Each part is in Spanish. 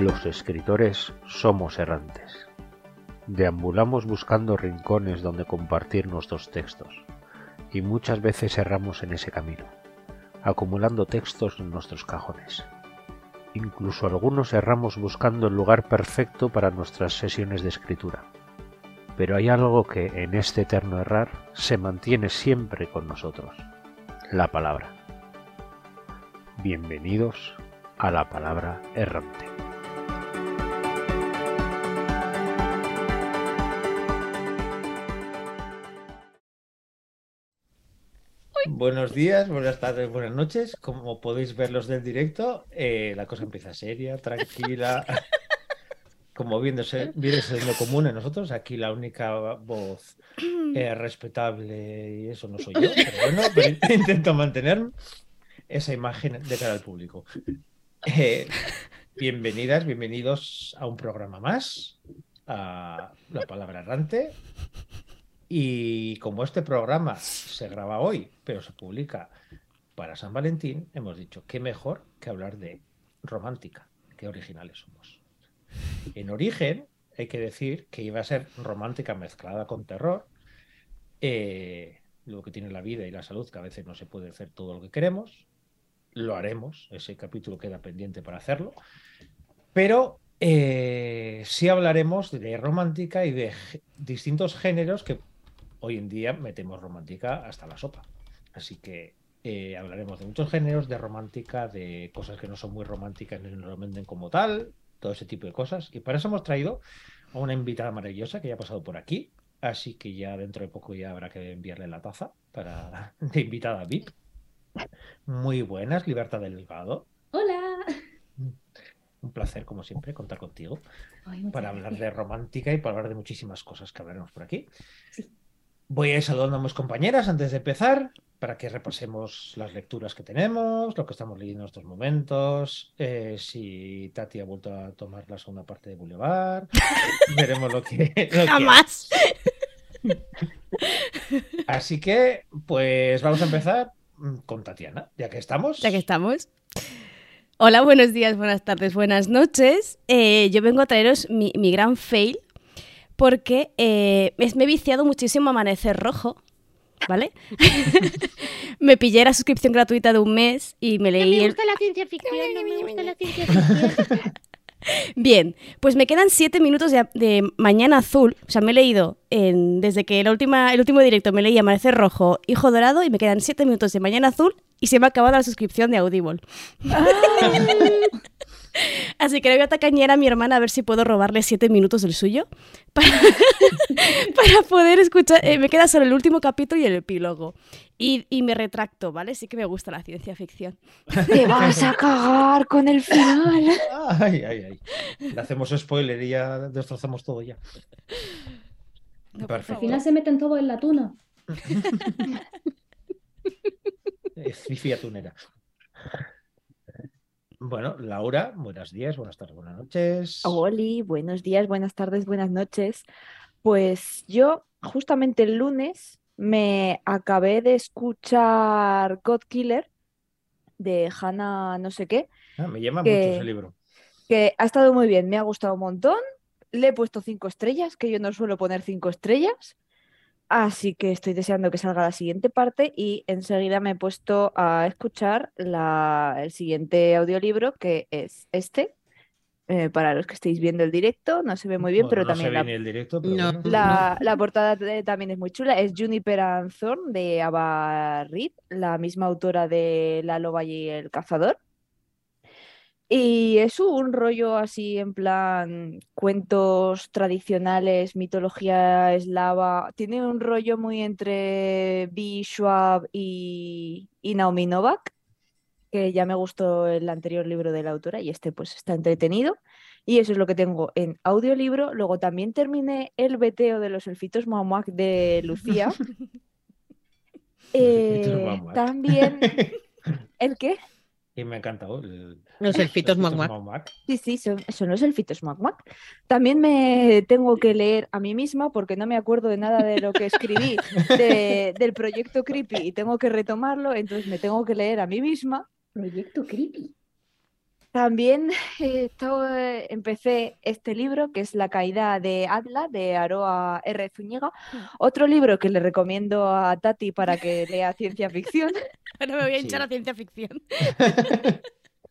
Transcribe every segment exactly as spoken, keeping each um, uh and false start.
Los escritores somos errantes. Deambulamos buscando rincones donde compartir nuestros textos, y muchas veces erramos en ese camino, acumulando textos en nuestros cajones. Incluso algunos erramos buscando el lugar perfecto para nuestras sesiones de escritura. Pero hay algo que, en este eterno errar, se mantiene siempre con nosotros: la palabra. Bienvenidos a La Palabra Errante. Buenos días, buenas tardes, buenas noches. Como podéis ver los del directo, eh, la cosa empieza seria, tranquila. Como viene siendo común en nosotros, aquí la única voz eh, respetable, y eso no soy yo, pero bueno, pero intento mantener esa imagen de cara al público. Eh, bienvenidas, bienvenidos a un programa más, a La Palabra Errante. Y como este programa se graba hoy, pero se publica para San Valentín, hemos dicho, qué mejor que hablar de romántica, qué originales somos. En origen, hay que decir que iba a ser romántica mezclada con terror, eh, lo que tiene la vida y la salud, que a veces no se puede hacer todo lo que queremos, lo haremos, ese capítulo queda pendiente para hacerlo, pero... Eh, sí hablaremos de romántica y de distintos géneros que hoy en día metemos romántica hasta la sopa. Así que eh, hablaremos de muchos géneros, de romántica, de cosas que no son muy románticas ni nos lo venden como tal, todo ese tipo de cosas. Y para eso hemos traído a una invitada maravillosa que ya ha pasado por aquí, así que ya dentro de poco ya habrá que enviarle la taza para de invitada V I P. Muy buenas, Libertad Delgado. Hola. Un placer, como siempre, contar contigo Ay, para hablar de romántica y para hablar de muchísimas cosas que hablaremos por aquí. Sí. Voy a ir saludando a mis compañeras antes de empezar para que repasemos las lecturas que tenemos, lo que estamos leyendo en estos momentos, eh, si Tati ha vuelto a tomar la segunda parte de Boulevard, veremos lo que... Lo ¡Jamás! Que Así que, pues vamos a empezar con Tatiana, ya que estamos. Ya que estamos. Hola, buenos días, buenas tardes, buenas noches. Eh, yo vengo a traeros mi, mi gran fail porque eh, me he viciado muchísimo a Amanecer Rojo, ¿vale? Me pillé la suscripción gratuita de un mes y me leí... No me gusta el... la ciencia ficción, no, no me gusta la ciencia ficción. Bien, pues me quedan siete minutos de, de Mañana Azul. O sea, me he leído, en, desde que la última, el último directo me leí Amanecer Rojo, Hijo Dorado, y me quedan siete minutos de Mañana Azul y se me ha acabado la suscripción de Audible. ¡Ah! Así que le voy a tacañar a mi hermana a ver si puedo robarle siete minutos del suyo para, para poder escuchar. Eh, me queda solo el último capítulo y el epílogo. Y, y me retracto, ¿vale? Sí que me gusta la ciencia ficción. ¡Te vas a cagar con el final! ¡Ay, ay, ay! Le hacemos spoiler y ya destrozamos todo ya. No, perfecto. Al final se meten todos en la tuna. Es fifia tunera. Bueno, Laura, buenos días, buenas tardes, buenas noches. Oli, buenos días, buenas tardes, buenas noches. Pues yo justamente el lunes me acabé de escuchar God Killer de Hannah no sé qué. Ah, me llama que, mucho ese libro. Que ha estado muy bien, me ha gustado un montón. Le he puesto cinco estrellas, que yo no suelo poner cinco estrellas. Así que estoy deseando que salga la siguiente parte y enseguida me he puesto a escuchar la, el siguiente audiolibro, que es este. Eh, para los que estáis viendo el directo, no se ve muy bien, bueno, pero no también la, el directo, pero no, bueno. la, la portada de, también es muy chula. Es Juniper and Thorn de Abba Reed, la misma autora de La loba y el cazador. Y es un rollo así en plan cuentos tradicionales, mitología eslava. Tiene un rollo muy entre Bee Schwab y, y Naomi Novak, que ya me gustó el anterior libro de la autora y este pues está entretenido. Y eso es lo que tengo en audiolibro. Luego también terminé El veteo de los elfitos Moamac de Lucía. eh, también... ¿El qué? Y me ha encantado. El... Los elfitos Moamac. Sí, sí, son, son los elfitos Moamac. También me tengo que leer a mí misma porque no me acuerdo de nada de lo que escribí de, del proyecto Creepy y tengo que retomarlo, entonces me tengo que leer a mí misma. ¿Proyecto Creepy? También eh, to, eh, empecé este libro, que es La caída de Adla, de Aroa R. Zúñiga. Otro libro que le recomiendo a Tati para que lea ciencia ficción. Bueno, me voy a hinchar sí. a ciencia ficción.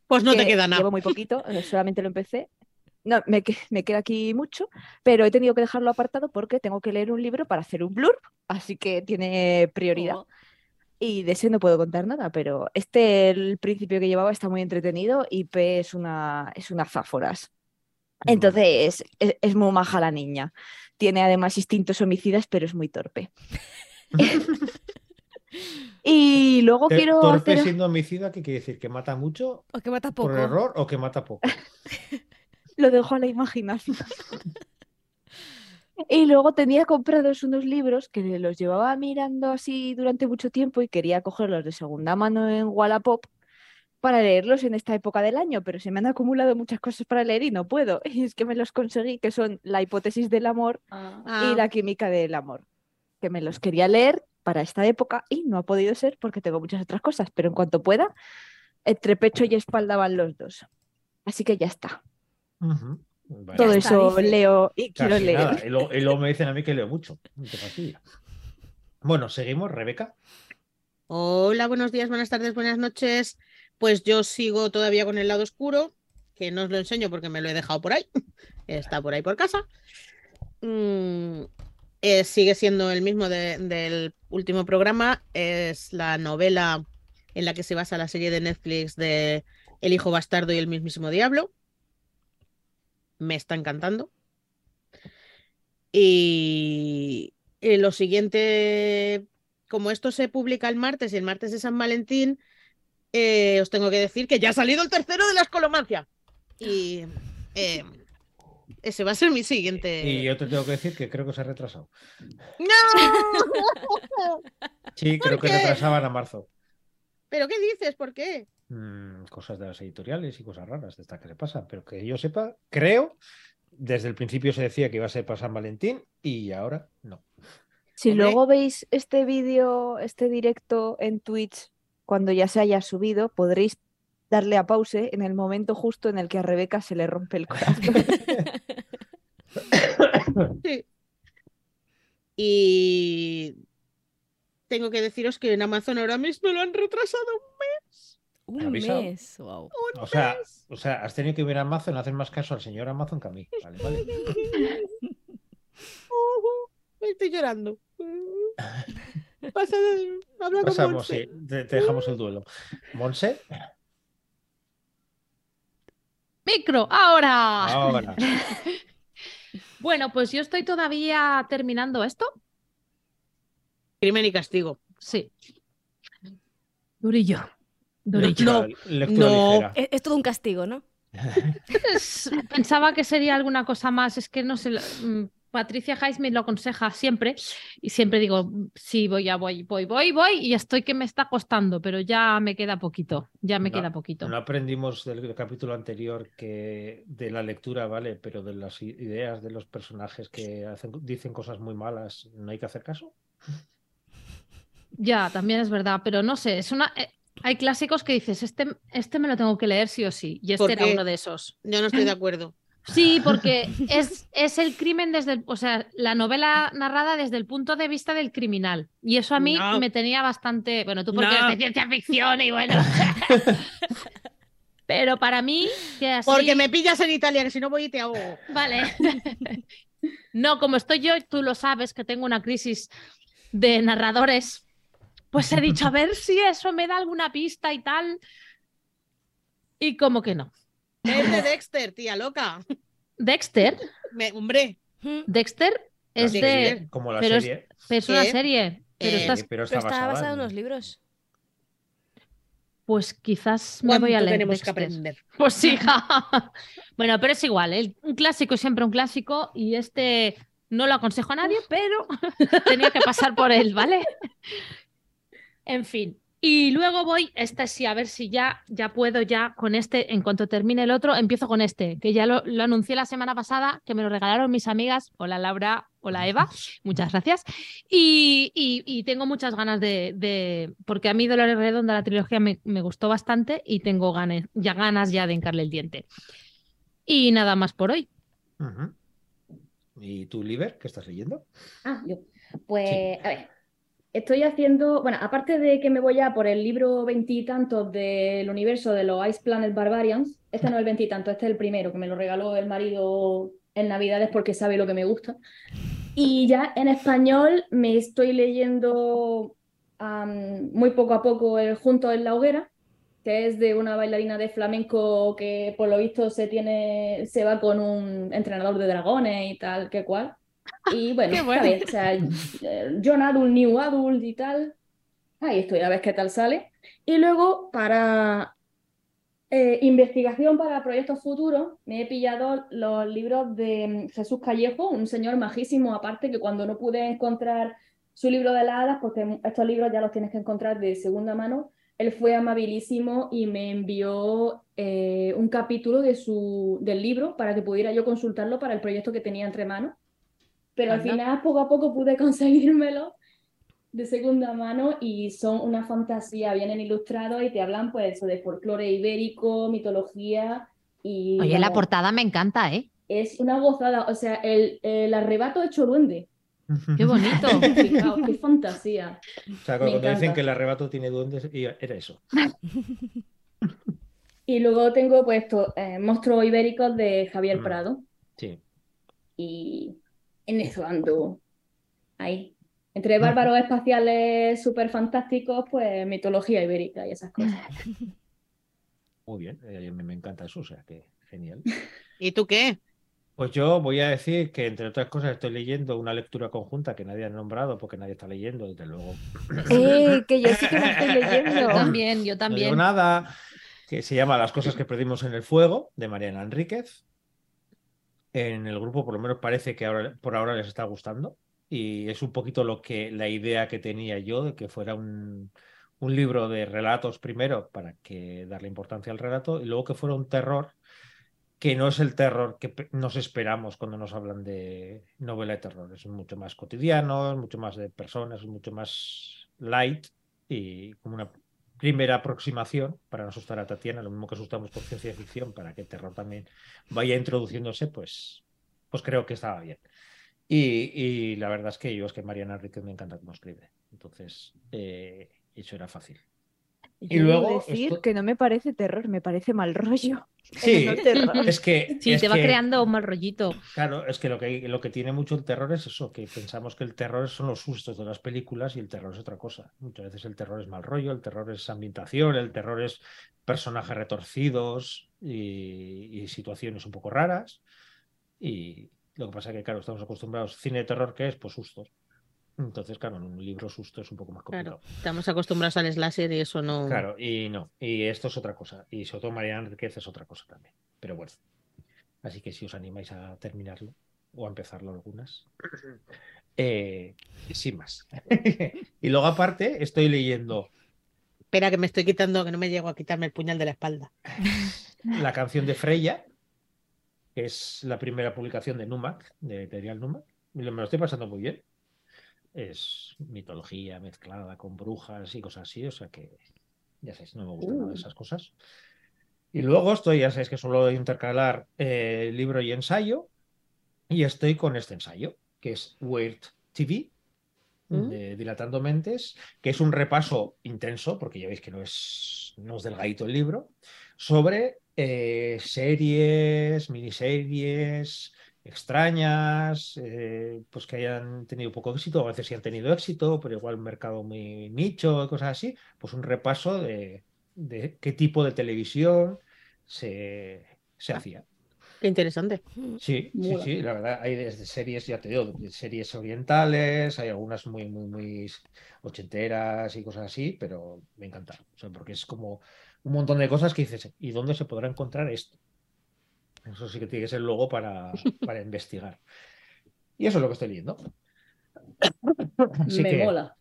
Pues no que te queda nada. Llevo muy poquito, solamente lo empecé. No, me, me queda aquí mucho, pero he tenido que dejarlo apartado porque tengo que leer un libro para hacer un blurb, así que tiene prioridad. Oh. Y de ese no puedo contar nada, pero este, el principio que llevaba, está muy entretenido y P es una, es una záforas. Entonces es, es muy maja la niña. Tiene además instintos homicidas, pero es muy torpe. Y luego quiero torpe hacer... siendo homicida, ¿qué quiere decir? ¿Que mata mucho? ¿O que mata poco? ¿Por error o que mata poco? Lo dejo a la imaginación. Y luego tenía comprados unos libros que los llevaba mirando así durante mucho tiempo y quería cogerlos de segunda mano en Wallapop para leerlos en esta época del año, pero se me han acumulado muchas cosas para leer y no puedo. Y es que me los conseguí, que son La hipótesis del amor ah. y La química del amor, que me los quería leer para esta época y no ha podido ser porque tengo muchas otras cosas, pero en cuanto pueda, entre pecho y espalda van los dos. Así que ya está. Uh-huh. Bueno, todo eso está, leo y quiero leer nada. Y, lo, y luego me dicen a mí que leo mucho. Bueno, seguimos, Rebeca. Hola, buenos días, buenas tardes, buenas noches. Pues yo sigo todavía con El lado oscuro, que no os lo enseño porque me lo he dejado por ahí. Está por ahí por casa. mm, eh, Sigue siendo el mismo de, del último programa. Es la novela en la que se basa la serie de Netflix de El hijo bastardo y el mismísimo diablo. Me está encantando. Y lo siguiente, como esto se publica el martes y el martes de San Valentín, eh, os tengo que decir que ya ha salido el tercero de la escolomancia. Y eh, ese va a ser mi siguiente. Y yo te tengo que decir que creo que se ha retrasado. ¡No! Sí, creo que retrasaban a marzo. ¿Pero qué dices? ¿Por qué? Cosas de las editoriales y cosas raras de estas que se pasan, pero que yo sepa, creo, desde el principio se decía que iba a ser para San Valentín y ahora no. Si Hombre. Luego veis este vídeo, este directo en Twitch, cuando ya se haya subido, podréis darle a pause en el momento justo en el que a Rebeca se le rompe el corazón. Sí. Y tengo que deciros que en Amazon ahora mismo lo han retrasado un mes. Un mes, wow. ¿Un o, sea, mes? o sea, has tenido que ver a Amazon, hacer más caso al señor Amazon que a mí. Vale, vale. Uh-huh. Me estoy llorando. Pasa, habla Pasa, con Monse. Monse. Te, te dejamos el duelo. Monse. Micro, ahora. Ahora. Bueno, pues yo estoy todavía terminando esto. Crimen y castigo. Sí. Durillo. Lectura, no, lectura no. Es, es todo un castigo, ¿no? Es, pensaba que sería alguna cosa más. Es que no sé. Patricia Hayes me lo aconseja siempre y siempre digo, sí, voy, ya voy, voy, voy, voy y estoy que me está costando, pero ya me queda poquito, ya me no, queda poquito. No aprendimos del, del capítulo anterior que de la lectura, vale, pero de las ideas de los personajes que hacen, dicen cosas muy malas, ¿no hay que hacer caso? Ya, también es verdad, pero no sé, es una... Eh, hay clásicos que dices, este, este me lo tengo que leer sí o sí, y este era uno de esos. Yo no estoy de acuerdo. Sí, porque es, es el crimen desde, el, o sea, la novela narrada desde el punto de vista del criminal, y eso a mí no. me tenía bastante, bueno, tú porque no. eres de ciencia ficción y bueno. Pero para mí, que así... Porque me pillas en Italia, que si no voy y te ahogo. Vale. No, como estoy yo, tú lo sabes, que tengo una crisis de narradores. Pues he dicho, a ver si eso me da alguna pista y tal. Y como que no. Es de Dexter, tía loca. ¿Dexter? Me, hombre. Dexter es sí, de... Como la pero serie. Es, pero es una serie. Pero, eh, estás... pero, está, pero está basada en unos libros. Pues quizás me voy a leer tenemos Dexter? que aprender. Pues sí. Bueno, pero es igual. ¿eh? Un clásico es siempre un clásico. Y este no lo aconsejo a nadie, pero tenía que pasar por él, ¿vale? En fin, y luego voy, este sí, a ver si ya, ya puedo ya con este, en cuanto termine el otro, empiezo con este, que ya lo, lo anuncié la semana pasada, que me lo regalaron mis amigas, hola Laura, Hola Eva, muchas gracias. Y, y, y tengo muchas ganas de, de... Porque a mí Dolores Redonda, la trilogía, me, me gustó bastante y tengo ganas ya, ganas ya de hincarle el diente. Y nada más por hoy. Uh-huh. ¿Y tú, Liber, qué estás leyendo? Ah, yo. Pues, sí. A ver, estoy haciendo... Bueno, aparte de que me voy ya por el libro veintitantos del universo de los Ice Planet Barbarians, este no es el veintitantos, este es el primero, que me lo regaló el marido... en Navidades porque sabe lo que me gusta. Y ya en español me estoy leyendo um, muy poco a poco el Juntos en la hoguera, que es de una bailarina de flamenco que por lo visto se tiene se va con un entrenador de dragones y tal, que cual. Y bueno, qué bueno. Vez, o sea, John Adult, New Adult y tal. Ahí estoy, a ver qué tal sale. Y luego para... Eh, investigación para proyectos futuros, me he pillado los libros de Jesús Callejo, un señor majísimo, aparte que cuando no pude encontrar su libro de las hadas, porque estos libros ya los tienes que encontrar de segunda mano, él fue amabilísimo y me envió eh, un capítulo de su, del libro para que pudiera yo consultarlo para el proyecto que tenía entre manos, pero Ajá. al final poco a poco pude conseguírmelo de segunda mano y son una fantasía, vienen ilustrados y te hablan pues eso de folclore ibérico, mitología y... Oye, bueno, la portada me encanta, ¿eh? Es una gozada, o sea, el, el arrebato hecho duende. ¡Qué bonito! Fijaos, ¡qué fantasía! O sea, cuando dicen que el arrebato tiene duendes, era eso. Y luego tengo pues estos eh, monstruos ibéricos de Javier Prado. Sí. Y en eso ando ahí. Entre bárbaros espaciales súper fantásticos, pues mitología ibérica y esas cosas. Muy bien, eh, me, me encanta eso, o sea que genial. ¿Y tú qué? Pues yo voy a decir que, entre otras cosas, estoy leyendo una lectura conjunta que nadie ha nombrado porque nadie está leyendo, desde luego. ¡Eh! Que yo sí que la estoy leyendo. Yo también, yo también. No digo nada, que se llama Las cosas que perdimos en el fuego, de Mariana Enríquez. En el grupo, por lo menos, parece que ahora, por ahora les está gustando. Y es un poquito lo que la idea que tenía yo de que fuera un, un libro de relatos primero para que darle importancia al relato y luego que fuera un terror que no es el terror que nos esperamos cuando nos hablan de novela de terror. Es mucho más cotidiano, es mucho más de personas, es mucho más light y como una primera aproximación para no asustar a Tatiana, lo mismo que asustamos por ciencia ficción para que el terror también vaya introduciéndose, pues, pues creo que estaba bien. Y, y la verdad es que yo es que Mariana Enríquez me encanta cómo escribe. Entonces, eh, eso era fácil. Y yo luego decir esto... que no me parece terror, me parece mal rollo. Sí, no es que... Sí, es te que... va creando un mal rollito. Claro, es que lo que, lo que tiene mucho el terror es eso, que pensamos que el terror son los sustos de las películas y el terror es otra cosa. Muchas veces el terror es mal rollo, el terror es ambientación, el terror es personajes retorcidos y, y situaciones un poco raras y... Lo que pasa es que, claro, estamos acostumbrados, cine de terror, ¿qué es? Pues sustos. Entonces, claro, en un libro susto es un poco más complicado. Claro, estamos acostumbrados al slasher y eso no... Claro, y no. Y esto es otra cosa. Y sobre todo Mariana Enríquez es otra cosa también. Pero bueno. Así que si os animáis a terminarlo o a empezarlo algunas. Eh, sin más. Y luego, aparte, estoy leyendo... Espera, que me estoy quitando, que no me llego a quitarme el puñal de la espalda. La canción de Freya. Es la primera publicación de Numac, de Editorial Numac. Me lo estoy pasando muy bien. Es mitología mezclada con brujas y cosas así, o sea que ya sabéis, no me gustan uh. nada de esas cosas. Y luego estoy, ya sabéis que suelo intercalar eh, libro y ensayo, y estoy con este ensayo, que es Weird T V, uh. de Dilatando Mentes, que es un repaso intenso, porque ya veis que no es, no es delgadito el libro, sobre... Eh, series, miniseries extrañas, eh, pues que hayan tenido poco éxito, a veces sí han tenido éxito, pero igual un mercado muy nicho, cosas así, pues un repaso de, de qué tipo de televisión se, se ah, hacía. Qué interesante. Sí, muy sí, bien. Sí, la verdad, hay desde series, ya te digo, series orientales, hay algunas muy, muy, muy ochenteras y cosas así, pero me encanta, o sea, porque es como... un montón de cosas que dices, ¿y dónde se podrá encontrar esto? Eso sí que tiene que ser luego para, para investigar. Y eso es lo que estoy leyendo. Así Me que, mola.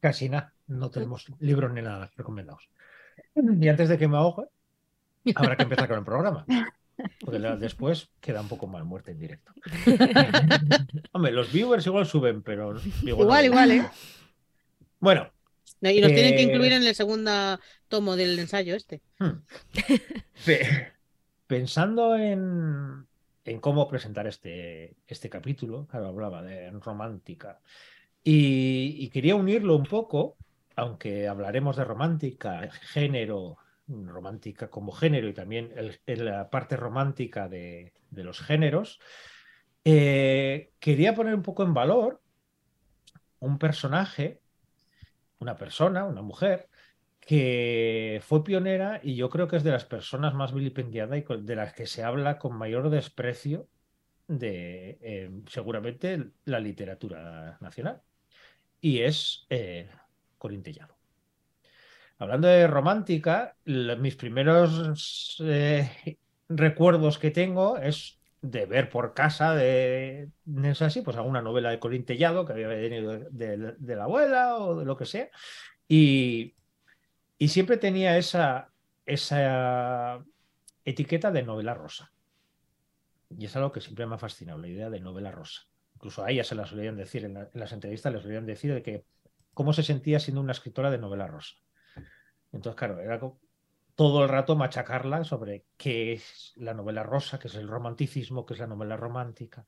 Casi nada, no tenemos libros ni nada recomendados. Y antes de que me ahogue, habrá que empezar con el programa. Porque la, después queda un poco mal muerta en directo. Hombre, los viewers igual suben, pero... Igual, igual, no, igual, ¿eh? Bueno. No, y nos eh... tienen que incluir en el segundo tomo del ensayo este. Hmm. Pensando en, en cómo presentar este, este capítulo, claro, hablaba de romántica, y, y quería unirlo un poco, aunque hablaremos de romántica, género... romántica como género y también el, el, la parte romántica de, de los géneros, eh, quería poner un poco en valor un personaje, una persona, una mujer, que fue pionera y yo creo que es de las personas más vilipendiadas y de las que se habla con mayor desprecio de eh, seguramente la literatura nacional, y es eh, Corín Tellado. Hablando de romántica, mis primeros eh, recuerdos que tengo es de ver por casa de, de es así, pues alguna novela de Corín Tellado que había venido de, de, de la abuela o de lo que sea, y, y siempre tenía esa, esa etiqueta de novela rosa. Y es algo que siempre me ha fascinado, la idea de novela rosa. Incluso a ella se la solían decir, en, la, en las entrevistas les solían decir de que cómo se sentía siendo una escritora de novela rosa. Entonces, claro, era todo el rato machacarla sobre qué es la novela rosa, qué es el romanticismo, qué es la novela romántica.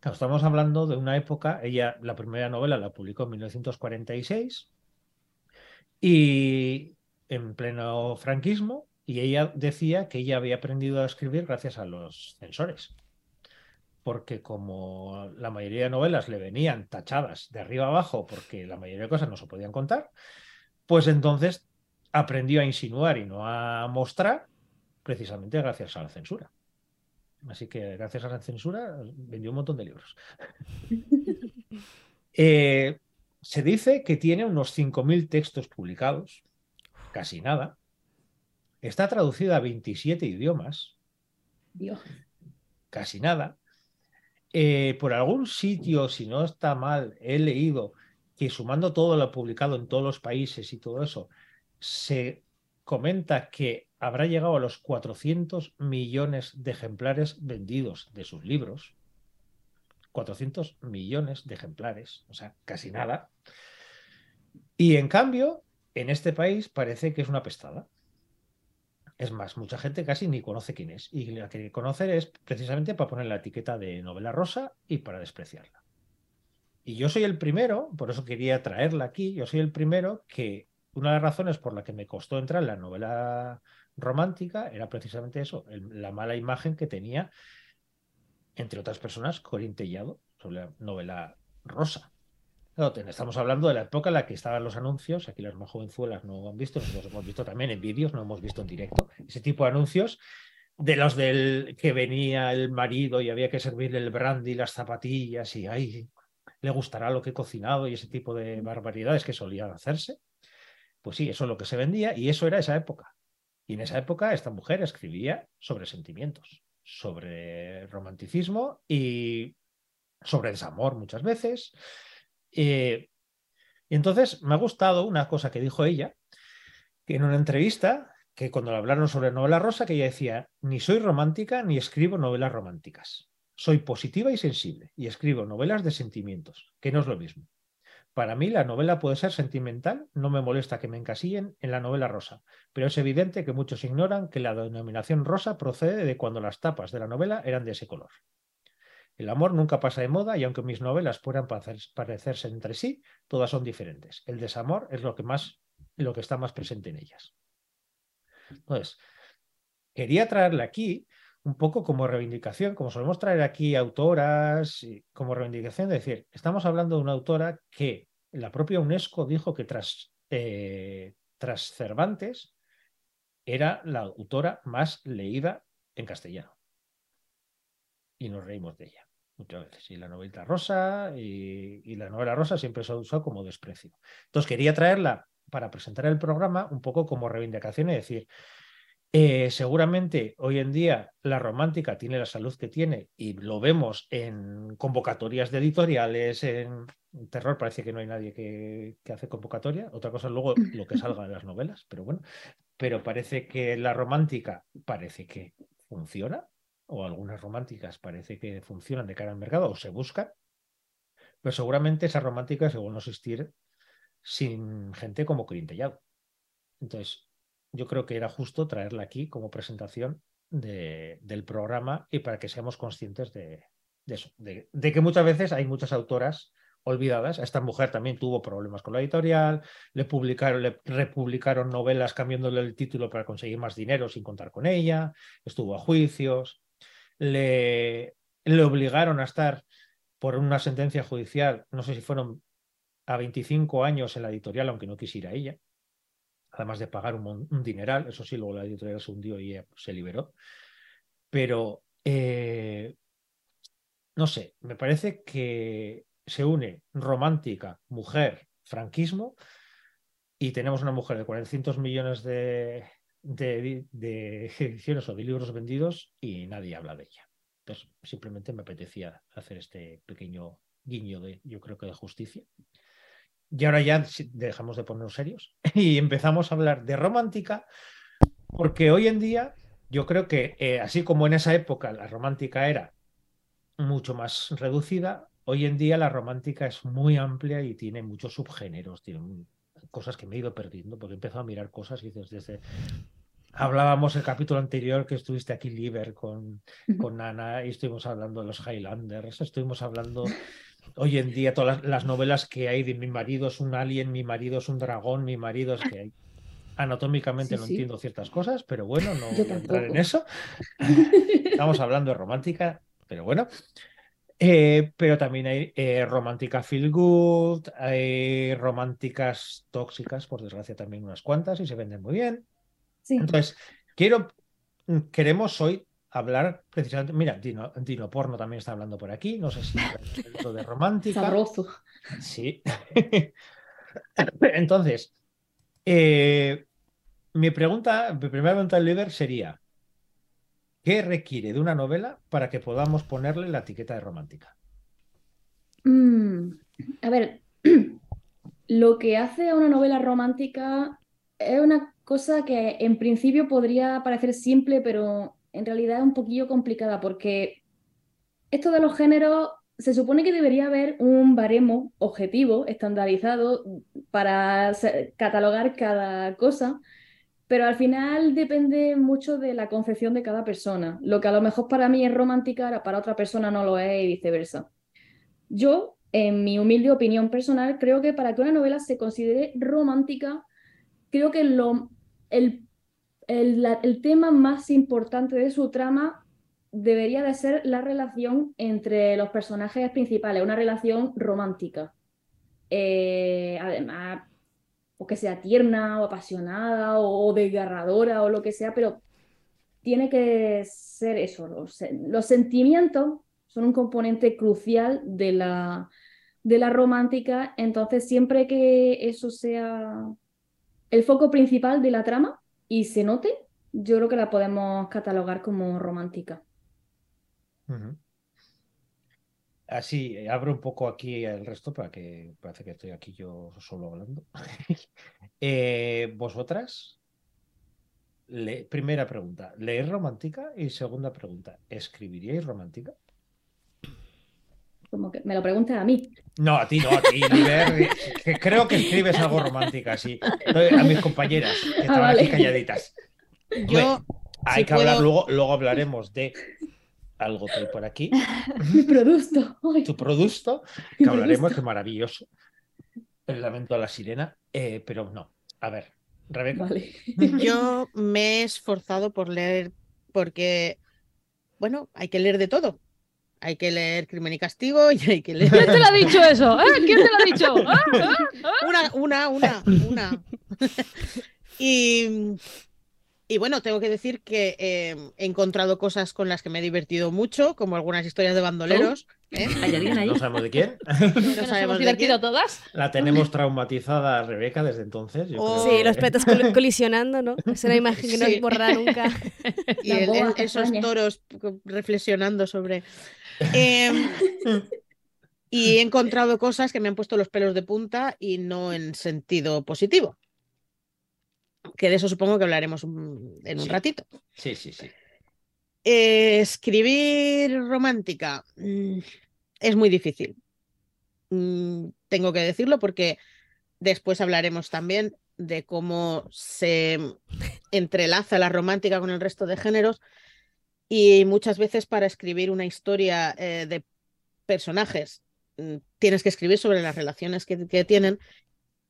Claro, estamos hablando de una época, ella la primera novela la publicó en mil novecientos cuarenta y seis, y en pleno franquismo, y ella decía que ella había aprendido a escribir gracias a los censores, porque como la mayoría de novelas le venían tachadas de arriba abajo porque la mayoría de cosas no se podían contar, pues entonces... aprendió a insinuar y no a mostrar, precisamente gracias a la censura. Así que gracias a la censura vendió un montón de libros. eh, se dice que tiene unos cinco mil textos publicados, casi nada. Está traducida a veintisiete idiomas. Dios. Casi nada. Eh, por algún sitio, si no está mal, he leído que sumando todo lo publicado en todos los países y todo eso, se comenta que habrá llegado a los cuatrocientos millones de ejemplares vendidos de sus libros. cuatrocientos millones de ejemplares, o sea, casi nada. Y en cambio, en este país parece que es una pestada. Es más, mucha gente casi ni conoce quién es. Y la que conocer es precisamente para poner la etiqueta de novela rosa y para despreciarla. Y yo soy el primero, por eso quería traerla aquí, yo soy el primero que... Una de las razones por la que me costó entrar en la novela romántica era precisamente eso, el, la mala imagen que tenía, entre otras personas, Corín Tellado sobre la novela rosa. Estamos hablando de la época en la que estaban los anuncios, aquí las más jovenzuelas no han visto, nosotros hemos visto también en vídeos, no hemos visto en directo, ese tipo de anuncios de los del que venía el marido y había que servirle el brandy, las zapatillas y ay, le gustará lo que he cocinado y ese tipo de barbaridades que solían hacerse. Pues sí, eso es lo que se vendía y eso era esa época. Y en esa época esta mujer escribía sobre sentimientos, sobre romanticismo y sobre desamor muchas veces. Eh, y entonces me ha gustado una cosa que dijo ella, que en una entrevista, que cuando le hablaron sobre novela rosa, que ella decía, ni soy romántica ni escribo novelas románticas. Soy positiva y sensible y escribo novelas de sentimientos, que no es lo mismo. Para mí la novela puede ser sentimental, no me molesta que me encasillen en la novela rosa, pero es evidente que muchos ignoran que la denominación rosa procede de cuando las tapas de la novela eran de ese color. El amor nunca pasa de moda y aunque mis novelas puedan parecerse entre sí, todas son diferentes. El desamor es lo que, más, lo que está más presente en ellas. Entonces, quería traerla aquí un poco como reivindicación, como solemos traer aquí autoras, como reivindicación de decir, estamos hablando de una autora que la propia UNESCO dijo que tras, eh, tras Cervantes era la autora más leída en castellano. Y nos reímos de ella muchas veces. Y la novela rosa y, y la novela rosa siempre se ha usado como desprecio. Entonces quería traerla para presentar el programa un poco como reivindicación y decir, Eh, seguramente hoy en día la romántica tiene la salud que tiene y lo vemos en convocatorias de editoriales, en terror parece que no hay nadie que, que hace convocatoria, otra cosa es luego lo que salga de las novelas, pero bueno, pero parece que la romántica parece que funciona o algunas románticas parece que funcionan de cara al mercado o se buscan, pero seguramente esas románticas se vuelven a existir sin gente como Corín Tellado. Entonces, yo creo que era justo traerla aquí como presentación de, del programa y para que seamos conscientes de, de eso, de, de que muchas veces hay muchas autoras olvidadas. Esta mujer también tuvo problemas con la editorial, le publicaron, le republicaron novelas cambiándole el título para conseguir más dinero sin contar con ella, estuvo a juicios, le, le obligaron a estar por una sentencia judicial, no sé si fueron a veinticinco años en la editorial, aunque no quisiera ella, además de pagar un, un dineral. Eso sí, luego la editorial se hundió y ella se liberó, pero eh, no sé, me parece que se une romántica, mujer, franquismo, y tenemos una mujer de cuatrocientos millones de, de, de ediciones o de libros vendidos y nadie habla de ella. Entonces, simplemente me apetecía hacer este pequeño guiño de, yo creo que de justicia. Y ahora ya dejamos de ponernos serios y empezamos a hablar de romántica, porque hoy en día yo creo que eh, así como en esa época la romántica era mucho más reducida, hoy en día la romántica es muy amplia y tiene muchos subgéneros, tiene cosas que me he ido perdiendo porque he empezado a mirar cosas y desde, desde... hablábamos el capítulo anterior que estuviste aquí Liber con, con Hannah y estuvimos hablando de los Highlanders, estuvimos hablando hoy en día todas las, las novelas que hay de mi marido es un alien, mi marido es un dragón, mi marido es que hay. Anatómicamente sí, no sí. entiendo ciertas cosas, pero bueno, no voy a entrar en eso. Estamos hablando de romántica, pero bueno. Eh, pero también hay eh, romántica feel good, hay románticas tóxicas, por desgracia también unas cuantas y se venden muy bien. Sí. Entonces, quiero, queremos hoy hablar precisamente, mira, Dino, Dino Porno también está hablando por aquí, no sé si es de romántica. Sabroso. Sí. Entonces, eh, mi pregunta, mi primera pregunta al líder sería: ¿qué requiere de una novela para que podamos ponerle la etiqueta de romántica? Mm, a ver, lo que hace a una novela romántica es una cosa que en principio podría parecer simple, pero en realidad es un poquillo complicada, porque esto de los géneros, se supone que debería haber un baremo objetivo, estandarizado, para catalogar cada cosa. Pero al final depende mucho de la concepción de cada persona. Lo que a lo mejor para mí es romántica, para otra persona no lo es y viceversa. Yo, en mi humilde opinión personal, creo que para que una novela se considere romántica, creo que lo, el, el, la, el tema más importante de su trama debería de ser la relación entre los personajes principales, una relación romántica. Eh, además... o que sea tierna o apasionada o desgarradora o lo que sea, pero tiene que ser eso. Los, los sentimientos son un componente crucial de la, de la romántica, entonces siempre que eso sea el foco principal de la trama y se note, yo creo que la podemos catalogar como romántica. Uh-huh. Así, abro un poco aquí el resto para que parece que estoy aquí yo solo hablando. eh, ¿Vosotras? Le, primera pregunta, ¿leéis romántica? Y segunda pregunta, ¿escribiríais romántica? Como que me lo preguntas a mí. No, a ti no, a ti. Liber, que creo que escribes algo romántica, sí. A mis compañeras, que estaban ah, vale. aquí calladitas. Yo, Ven, hay si que puedo... hablar luego, luego hablaremos de... algo que hay por aquí. Mi producto. Ay. Tu producto, que Mi hablaremos, producto. que maravilloso. El lamento de la sirena, eh, pero no. A ver, Rebeca. Vale. Yo me he esforzado por leer, porque, bueno, hay que leer de todo. Hay que leer Crimen y Castigo y hay que leer... ¿Quién te lo ha dicho eso? ¿Eh? ¿Quién te lo ha dicho? ¿Ah, ah, ah? Una, una, una, una. Y... Y bueno, tengo que decir que eh, he encontrado cosas con las que me he divertido mucho, como algunas historias de bandoleros. Oh. ¿Eh? ¿Hay alguien ahí? No sabemos de quién. No sabemos de quién. Todas. La tenemos traumatizada a Rebeca desde entonces. Yo oh. creo. Sí, los platos col colisionando, ¿no? Es una imagen que no sí. borrará nunca. Y el, el, esos toros reflexionando sobre... Eh, y he encontrado cosas que me han puesto los pelos de punta y no en sentido positivo. Que de eso supongo que hablaremos un, en un sí. ratito. Sí, sí, sí. Eh, escribir romántica mm, es muy difícil. Mm, tengo que decirlo porque después hablaremos también de cómo se entrelaza la romántica con el resto de géneros, y muchas veces para escribir una historia eh, de personajes mm, tienes que escribir sobre las relaciones que, que tienen,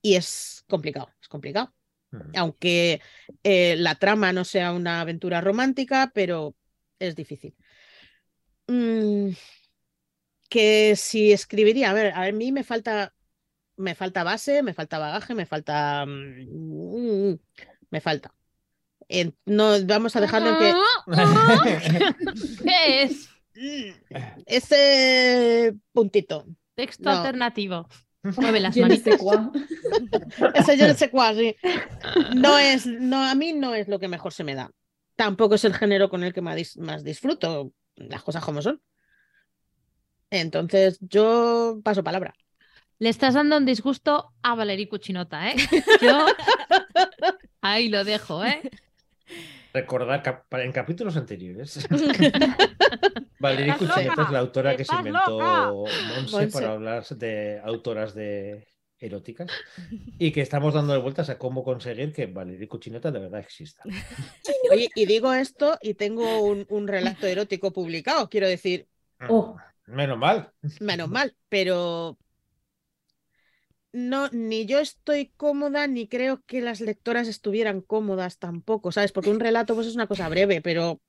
y es complicado, es complicado. Uh-huh. Aunque eh, la trama no sea una aventura romántica, pero es difícil. Mm, que si escribiría, a ver, a mí me falta me falta base, me falta bagaje, me falta mm, me falta. Eh, no vamos a dejarlo en que ¿qué es? Ese puntito. Texto no. alternativo. Mueve las manitas. Ese yo no sé cuál, sí. No es, no, a mí no es lo que mejor se me da. Tampoco es el género con el que más disfruto, las cosas como son. Entonces, yo paso palabra. Le estás dando un disgusto a Valeria Cuchineta, ¿eh? Yo ahí lo dejo, ¿eh? Recordar cap en capítulos anteriores. Valeria Cuchineta es la autora que se inventó Monse para hablar de autoras de eróticas, y que estamos dándole vueltas a cómo conseguir que Valeria Cuchineta de verdad exista. Oye, y digo esto y tengo un, un relato erótico publicado, quiero decir... Oh. Menos mal. Menos mal, pero... No, ni yo estoy cómoda, ni creo que las lectoras estuvieran cómodas tampoco, ¿sabes? Porque un relato pues, es una cosa breve, pero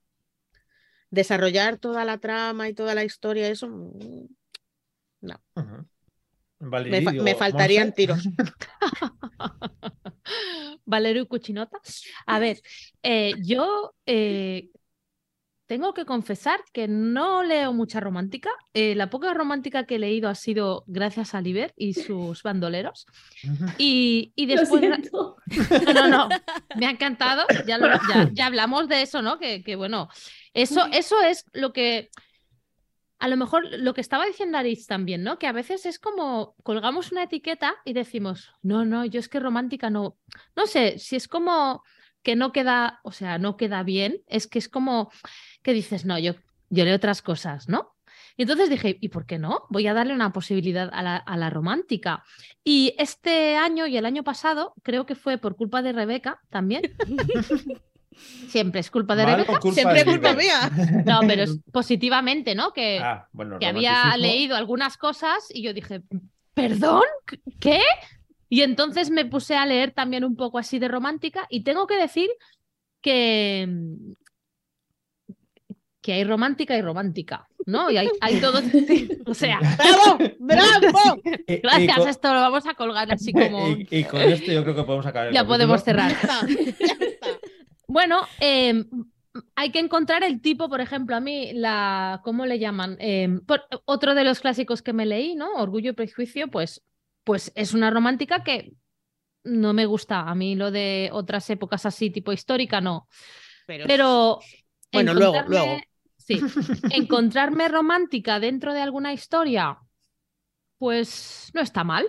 desarrollar toda la trama y toda la historia, eso... No. Uh-huh. Valeria, me, fa digo, me faltarían Monse. Tiros. Valeria Cuchineta. A ver, eh, yo... Eh... Tengo que confesar que no leo mucha romántica. Eh, la poca romántica que he leído ha sido gracias a Liber y sus bandoleros. Y, y después... No, no, no. Me ha encantado. Ya, lo, ya, ya hablamos de eso, ¿no? Que, que bueno, eso, eso es lo que... A lo mejor lo que estaba diciendo Aritz también, ¿no? Que a veces es como colgamos una etiqueta y decimos, no, no, yo es que romántica no... No sé, si es como... que no queda, o sea, no queda bien, es que es como que dices, no, yo, yo leo otras cosas, ¿no? Y entonces dije, ¿y por qué no? Voy a darle una posibilidad a la, a la romántica. Y este año y el año pasado, creo que fue por culpa de Rebeca también. Siempre es culpa de Rebeca. Culpa Siempre es culpa mía. No, pero es positivamente, ¿no? Que, ah, bueno, que había leído algunas cosas y yo dije, ¿perdón? ¿Qué? Y entonces me puse a leer también un poco así de romántica, y tengo que decir que, que hay romántica y romántica, ¿no? Y hay, hay todo... O sea... ¡Bravo! ¡Bravo! Gracias, con... esto lo vamos a colgar así como... Y, y con esto yo creo que podemos acabar. Ya podemos cerrar. Ya está. Bueno, eh, hay que encontrar el tipo, por ejemplo, a mí, la ¿cómo le llaman? Eh, por, otro de los clásicos que me leí, ¿no? Orgullo y Prejuicio, pues... Pues es una romántica que no me gusta. A mí lo de otras épocas así, tipo histórica, no. Pero, Pero bueno, luego, luego. Sí, encontrarme romántica dentro de alguna historia, pues no está mal.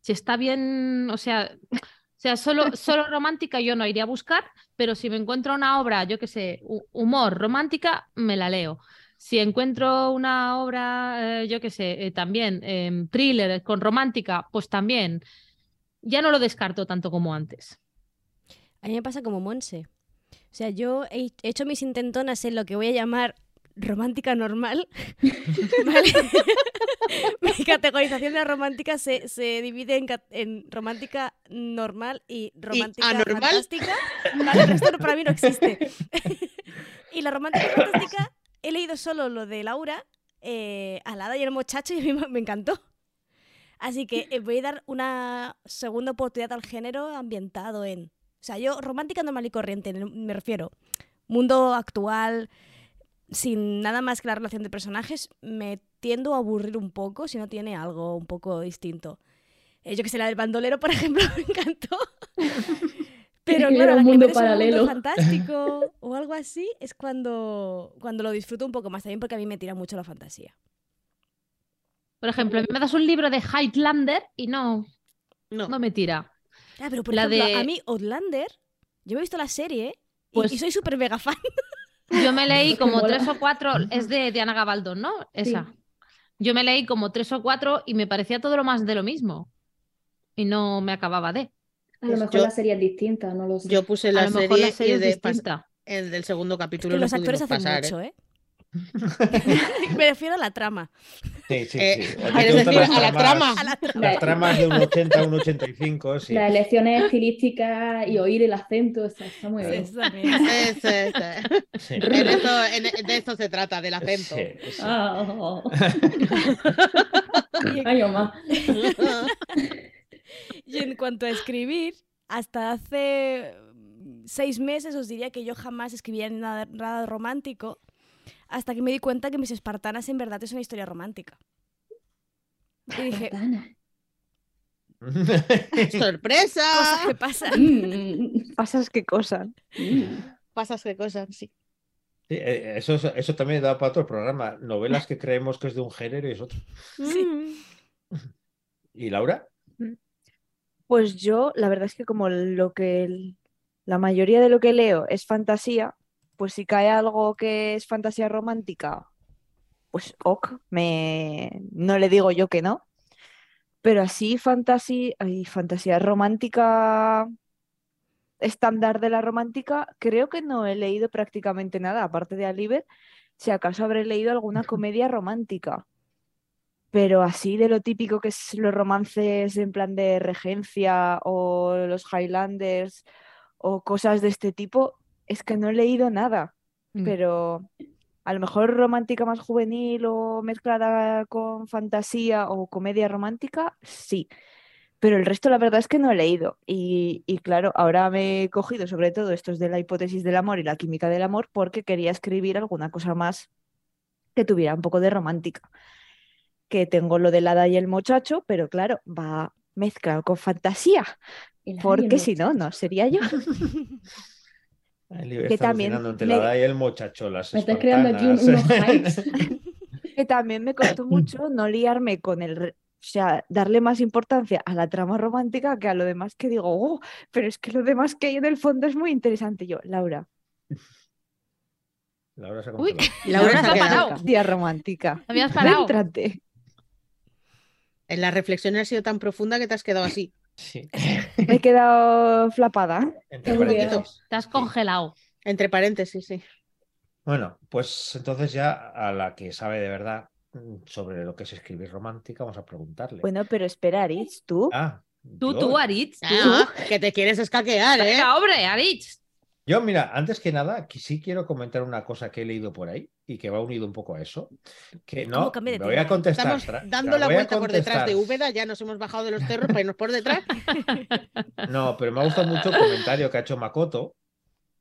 Si está bien, o sea... O sea, solo, solo romántica yo no iría a buscar, pero si me encuentro una obra, yo qué sé, humor, romántica, me la leo. Si encuentro una obra, eh, yo qué sé, eh, también, eh, thriller con romántica, pues también. Ya no lo descarto tanto como antes. A mí me pasa como Monse. O sea, yo he hecho mis intentonas en lo que voy a llamar romántica normal. ¿Vale? Mi categorización de la romántica se, se divide en, en romántica normal y romántica ¿Y fantástica. ¿Vale? El resto para mí no existe. Y la romántica fantástica... He leído solo lo de Laura, eh, Alada y el Muchacho, y a mí me encantó. Así que eh, voy a dar una segunda oportunidad al género ambientado en... O sea, yo romántica normal y corriente, me refiero. Mundo actual, sin nada más que la relación de personajes, me tiendo a aburrir un poco si no tiene algo un poco distinto. Eh, yo que sé, la del bandolero, por ejemplo, me encantó. Pero claro, un mundo paralelo, un mundo fantástico o algo así, es cuando, cuando lo disfruto un poco más también, porque a mí me tira mucho la fantasía. Por ejemplo, a mí me das un libro de Highlander y no, no, no me tira. Ah, pero por la ejemplo, de... a mí Outlander, yo me he visto la serie y, pues... y soy súper mega fan. Yo me leí como tres o cuatro, es de, de Ana Gabaldón, ¿no? Esa. Sí. Yo me leí como tres o cuatro y me parecía todo lo más de lo mismo. Y no me acababa de. A lo mejor yo, la serie es distinta, no lo sé. Yo puse la, a lo serie, mejor la serie es de distinta. El del segundo capítulo. Es que los no actores hacen pasar, mucho, ¿eh? Me refiero a la trama. Sí, sí, sí. Eh, ¿Quieres decir a la trama? Las tramas de un ochenta a un ochenta y cinco, sí. Las elecciones estilísticas y oír el acento, o sea, está muy bien. Eso, eso, eso. Sí. En eso, en, de eso se trata, del acento. Sí, sí. Oh. Ay, mamá. Y en cuanto a escribir, hasta hace seis meses os diría que yo jamás escribía nada, nada romántico, hasta que me di cuenta que Mis espartanas en verdad es una historia romántica. Y dije... ¡Sorpresa! Cosas que pasan. Mm, pasas que cosas. Mm. Pasas que cosas, sí. Sí, eso, eso también da para otro programa. Novelas que creemos que es de un género y es otro. Sí. ¿Y Laura? Pues yo, la verdad es que como lo que el, la mayoría de lo que leo es fantasía, pues si cae algo que es fantasía romántica, pues ok, me... no le digo yo que no. Pero así fantasía, ay, fantasía romántica estándar de la romántica, creo que no he leído prácticamente nada, aparte de Aliber, si acaso habré leído alguna comedia romántica. Pero así de lo típico que es los romances en plan de regencia o los Highlanders o cosas de este tipo... Es que no he leído nada, mm. pero a lo mejor romántica más juvenil o mezclada con fantasía o comedia romántica, sí. Pero el resto la verdad es que no he leído. Y, y claro, ahora me he cogido sobre todo estos de La hipótesis del amor y La química del amor porque quería escribir alguna cosa más que tuviera un poco de romántica. Que tengo lo del hada y el muchacho, pero claro, va mezclado con fantasía. Porque si no, no sería yo. Que también, entre la edad y el muchacho, las me estás creando aquí unos hypes. Que también me costó mucho no liarme con el, o sea, darle más importancia a la trama romántica que a lo demás, que digo, oh, pero es que lo demás que hay en el fondo es muy interesante. Yo, Laura. Laura se ha Uy, Laura se ha quedado. Tía romántica. Habías parado. Entrate. En las reflexiones ha sido tan profunda que te has quedado así. Sí. Me he quedado flapada. Entre paréntesis. Te has congelado. Entre paréntesis, sí. Bueno, pues entonces ya a la que sabe de verdad sobre lo que es escribir romántica, vamos a preguntarle. Bueno, pero espera, Aritz, tú. Ah, tú, yo... tú, Aritz. Ah, ¿tú? Que te quieres escaquear, ¿eh? ¡Hombre, Aritz! Yo, mira, antes que nada, sí quiero comentar una cosa que he leído por ahí y que va unido un poco a eso. Que no, me voy a contestar. Estamos dando la vuelta por detrás de Úbeda, ya nos hemos bajado de los cerros para irnos por detrás. No, pero me ha gustado mucho el comentario que ha hecho Makoto,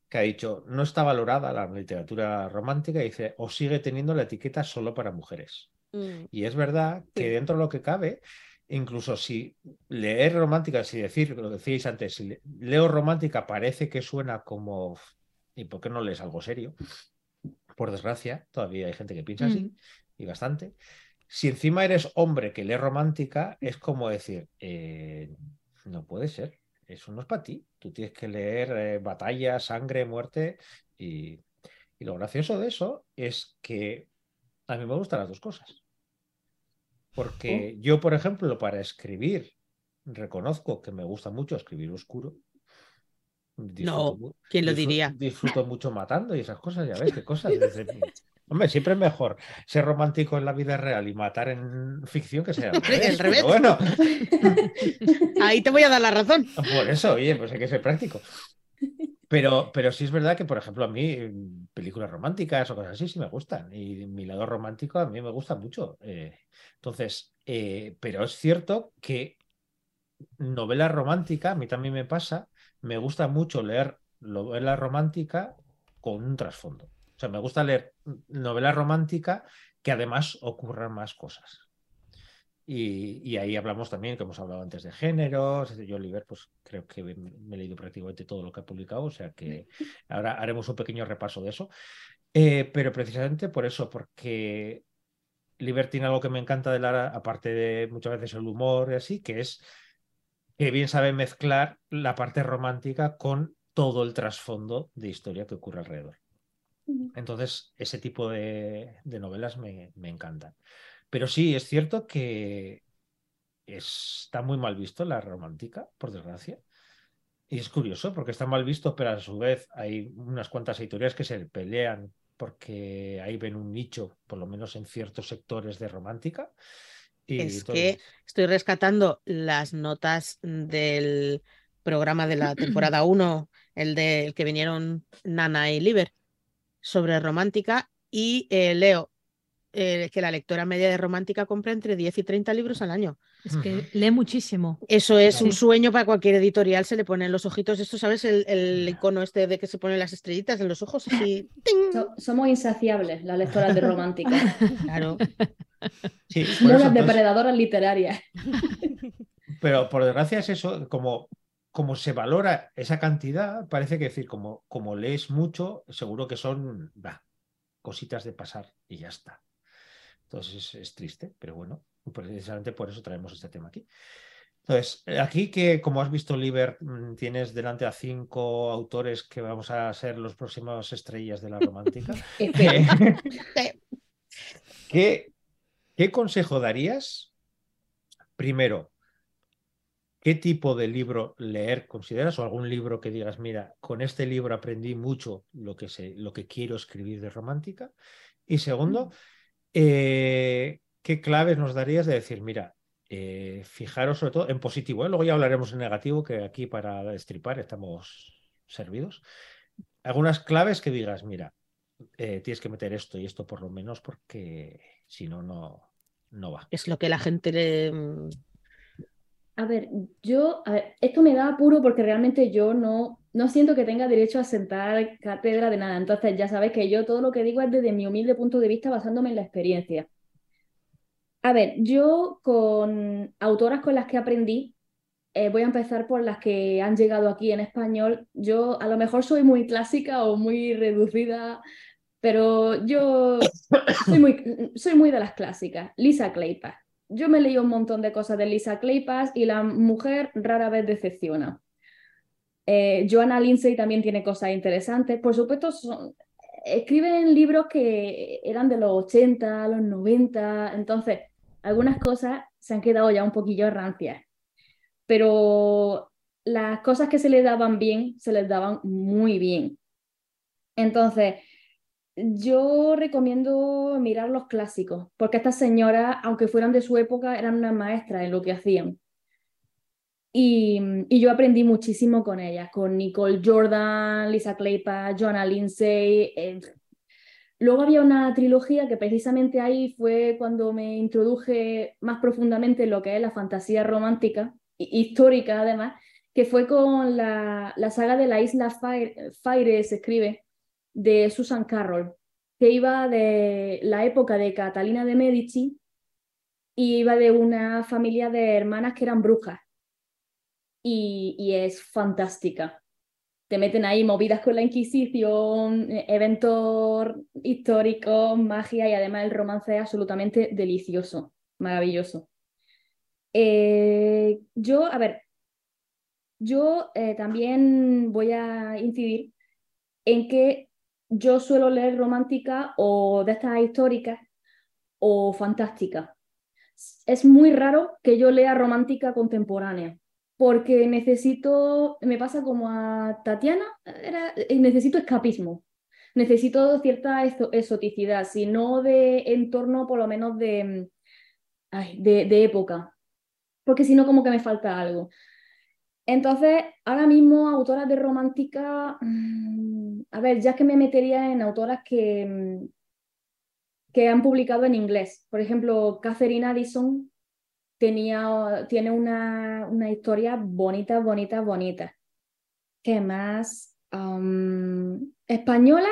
que ha dicho, no está valorada la literatura romántica, y dice, o sigue teniendo la etiqueta solo para mujeres. Mm. Y es verdad que dentro de lo que cabe... Incluso si leer romántica, si decir, lo decíais antes, si leo romántica parece que suena como, ¿y por qué no lees algo serio? Por desgracia, todavía hay gente que piensa así, mm. y bastante. Si encima eres hombre que lee romántica, es como decir, eh, no puede ser, eso no es para ti. Tú tienes que leer eh, batalla, sangre, muerte. Y, y lo gracioso de eso es que a mí me gustan las dos cosas. Porque yo, por ejemplo, para escribir, reconozco que me gusta mucho escribir oscuro. Disfruto, no, ¿quién lo disfruto, diría? Disfruto mucho matando y esas cosas, ya ves, qué cosas. Desde... Hombre, siempre es mejor ser romántico en la vida real y matar en ficción que sea al revés. El revés. Bueno. Ahí te voy a dar la razón. Por eso, oye, pues hay que ser práctico. Pero, pero sí es verdad que, por ejemplo, a mí películas románticas o cosas así sí me gustan. Y mi lado romántico a mí me gusta mucho. Eh, entonces, eh, pero es cierto que novela romántica, a mí también me pasa, me gusta mucho leer novela romántica con un trasfondo. O sea, me gusta leer novela romántica que además ocurran más cosas. Y, y ahí hablamos también, que hemos hablado antes, de géneros. Yo, Oliver, pues creo que me he leído prácticamente todo lo que ha publicado, o sea que ahora haremos un pequeño repaso de eso. Eh, pero precisamente por eso, porque Oliver tiene algo que me encanta de Lara, aparte de muchas veces el humor y así, que es que bien sabe mezclar la parte romántica con todo el trasfondo de historia que ocurre alrededor. Entonces, ese tipo de, de novelas me, me encantan. Pero sí, es cierto que está muy mal visto la romántica, por desgracia. Y es curioso, porque está mal visto, pero a su vez hay unas cuantas editoriales que se pelean porque ahí ven un nicho, por lo menos en ciertos sectores de romántica. Y es todo... que estoy rescatando las notas del programa de la temporada uno, el del que vinieron Nana y Liber, sobre romántica, y eh, leo eh, que la lectora media de romántica compra entre diez y treinta libros al año. Es que lee muchísimo. Eso es sí. un sueño para cualquier editorial, se le ponen los ojitos. Esto, ¿sabes? El, el icono este de que se ponen las estrellitas en los ojos. Así. So, somos insaciables las lectoras de romántica. Claro. Sí, no las entonces... depredadoras literarias. Pero por desgracia es eso, como... como se valora esa cantidad, parece que decir, como, como lees mucho, seguro que son bah, cositas de pasar y ya está. Entonces es, es triste, pero bueno, precisamente por eso traemos este tema aquí. Entonces, aquí que, como has visto, Liber, tienes delante a cinco autores que vamos a ser los próximos estrellas de la romántica. ¿Qué, ¿Qué consejo darías? Primero, ¿qué tipo de libro leer consideras? O algún libro que digas, mira, con este libro aprendí mucho lo que, sé, lo que quiero escribir de romántica. Y segundo, eh, ¿qué claves nos darías de decir, mira, eh, fijaros sobre todo en positivo, ¿eh? Luego ya hablaremos en negativo, que aquí para destripar estamos servidos. Algunas claves que digas, mira, eh, tienes que meter esto y esto por lo menos, porque si no, no va. Es lo que la gente le... A ver, yo, a ver, esto me da apuro porque realmente yo no, no siento que tenga derecho a sentar cátedra de nada. Entonces ya sabes que yo todo lo que digo es desde mi humilde punto de vista basándome en la experiencia. A ver, yo con autoras con las que aprendí, eh, voy a empezar por las que han llegado aquí en español. Yo a lo mejor soy muy clásica o muy reducida, pero yo soy muy, soy muy de las clásicas. Lisa Kleypas. Yo me leí un montón de cosas de Lisa Kleypas y la mujer rara vez decepciona. Eh, Joanna Lindsay también tiene cosas interesantes. Por supuesto, son, escriben libros que eran de los ochenta, los noventa. Entonces, algunas cosas se han quedado ya un poquillo rancias. Pero las cosas que se les daban bien, se les daban muy bien. Entonces... yo recomiendo mirar los clásicos, porque estas señoras, aunque fueran de su época, eran unas maestras en lo que hacían. Y, y yo aprendí muchísimo con ellas, con Nicole Jordan, Lisa Kleypas, Joanna Lindsay. Eh. Luego había una trilogía que precisamente ahí fue cuando me introduje más profundamente en lo que es la fantasía romántica, histórica además, que fue con la, la saga de la Isla Faire, Faire se escribe, de Susan Carroll, que iba de la época de Catalina de Medici y iba de una familia de hermanas que eran brujas. Y, y es fantástica. Te meten ahí movidas con la Inquisición, eventos históricos, magia, y además el romance es absolutamente delicioso, maravilloso. Eh, yo, a ver, yo eh, también voy a incidir en que yo suelo leer romántica o de estas históricas o fantástica. Es muy raro que yo lea romántica contemporánea, porque necesito, me pasa como a Tatiana, era, necesito escapismo, necesito cierta exoticidad, si no de entorno, por lo menos de, ay, de, de época, porque si no como que me falta algo. Entonces, ahora mismo, autoras de romántica, a ver, ya que me metería en autoras que, que han publicado en inglés. Por ejemplo, Catherine Addison tenía, tiene una, una historia bonita, bonita, bonita. ¿Qué más? Um, española,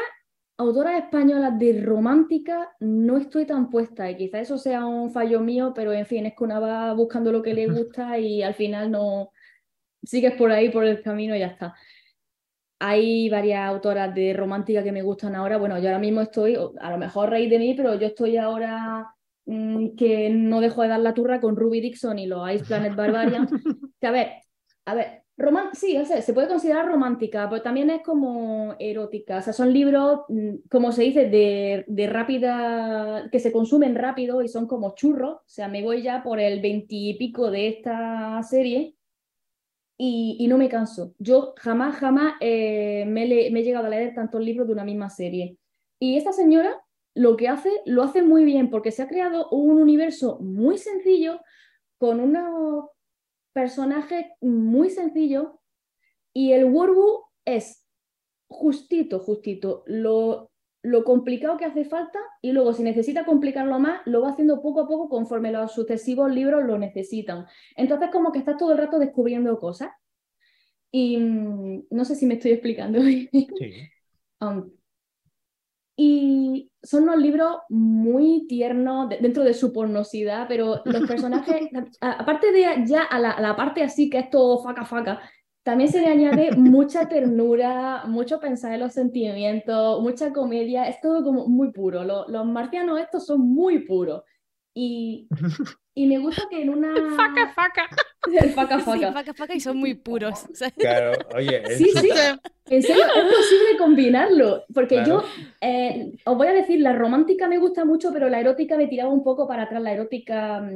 autoras españolas de romántica, no estoy tan puesta. Y quizá eso sea un fallo mío, pero en fin, es que una va buscando lo que le gusta y al final no... sigues por ahí, por el camino y ya está. Hay varias autoras de romántica que me gustan ahora. Bueno, yo ahora mismo estoy, a lo mejor reís de mí, pero yo estoy ahora mmm, que no dejo de dar la turra con Ruby Dixon y los Ice Planet Barbarians. Que a ver, a ver, Roman sí, o sea, se puede considerar romántica, pero también es como erótica. O sea, son libros, como se dice, de, de rápida, que se consumen rápido y son como churros. O sea, me voy ya por el veintipico de esta serie y, y no me canso. Yo jamás, jamás eh, me, le, me he llegado a leer tantos libros de una misma serie. Y esta señora lo que hace, lo hace muy bien, porque se ha creado un universo muy sencillo con unos personaje muy sencillo y el workbook es justito, justito lo, lo complicado que hace falta, y luego si necesita complicarlo más lo va haciendo poco a poco conforme los sucesivos libros lo necesitan. Entonces como que estás todo el rato descubriendo cosas y no sé si me estoy explicando bien. Sí. um, Y son unos libros muy tiernos de, dentro de su pornosidad, pero los personajes, a, aparte de ya a la, a la parte así que es todo faca faca, también se le añade mucha ternura, mucho pensar en los sentimientos, mucha comedia, es todo como muy puro. Los, los marcianos estos son muy puros. Y, y me gusta que en una... El faca faca. El faca faca. Sí, faca faca y son muy puros. Claro, oye. Sí, sí. En serio, es posible combinarlo. Porque claro. yo, eh, os voy a decir, la romántica me gusta mucho, pero la erótica me tiraba un poco para atrás. La erótica...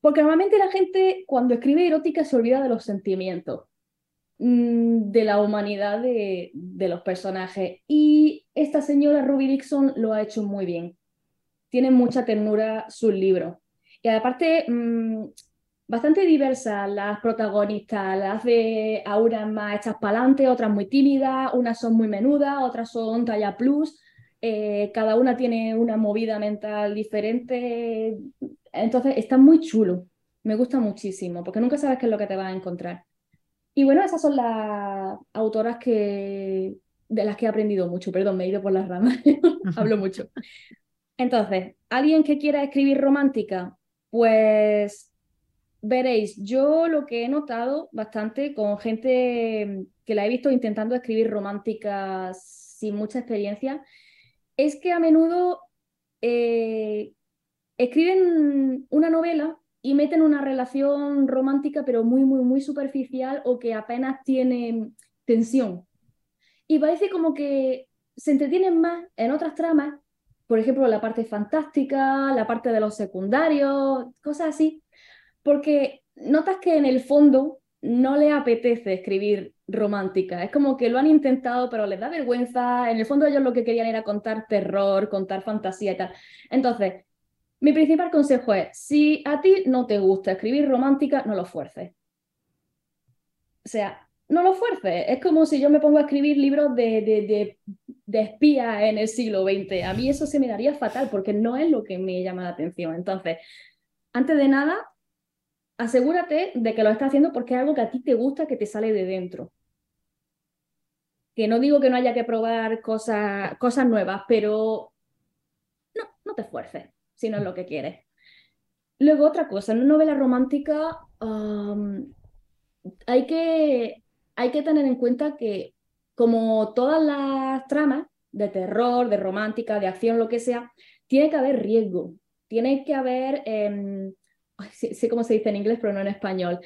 Porque normalmente la gente, cuando escribe erótica, se olvida de los sentimientos, de la humanidad de, de los personajes. Y esta señora Ruby Dixon lo ha hecho muy bien. Tienen mucha ternura sus libros. Y aparte, mmm, bastante diversas las protagonistas. Las de Aura más hechas para adelante, otras muy tímidas, unas son muy menudas, otras son talla plus. Eh, cada una tiene una movida mental diferente. Entonces, está muy chulo. Me gusta muchísimo, porque nunca sabes qué es lo que te vas a encontrar. Y bueno, esas son las autoras que, de las que he aprendido mucho. Perdón, me he ido por las ramas. Hablo mucho. Entonces, alguien que quiera escribir romántica, pues veréis, yo lo que he notado bastante con gente que la he visto intentando escribir romántica sin mucha experiencia, es que a menudo eh, escriben una novela y meten una relación romántica pero muy, muy, muy superficial o que apenas tiene tensión. Y parece como que se entretienen más en otras tramas. Por ejemplo, la parte fantástica, la parte de los secundarios, cosas así, porque notas que en el fondo no le apetece escribir romántica. Es como que lo han intentado, pero les da vergüenza. En el fondo ellos lo que querían era contar terror, contar fantasía y tal. Entonces, mi principal consejo es, si a ti no te gusta escribir romántica, no lo fuerces. O sea... No lo fuerces, es como si yo me pongo a escribir libros de, de, de, de espía en el siglo veinte. A mí eso se me daría fatal porque no es lo que me llama la atención. Entonces, antes de nada, asegúrate de que lo estás haciendo porque es algo que a ti te gusta, que te sale de dentro. Que no digo que no haya que probar cosas, cosas nuevas, pero no, no te esfuerces si no es lo que quieres. Luego, otra cosa, en una novela romántica um, hay que... Hay que tener en cuenta que, como todas las tramas de terror, de romántica, de acción, lo que sea, tiene que haber riesgo, tiene que haber, eh, sé, sé cómo se dice en inglés pero no en español,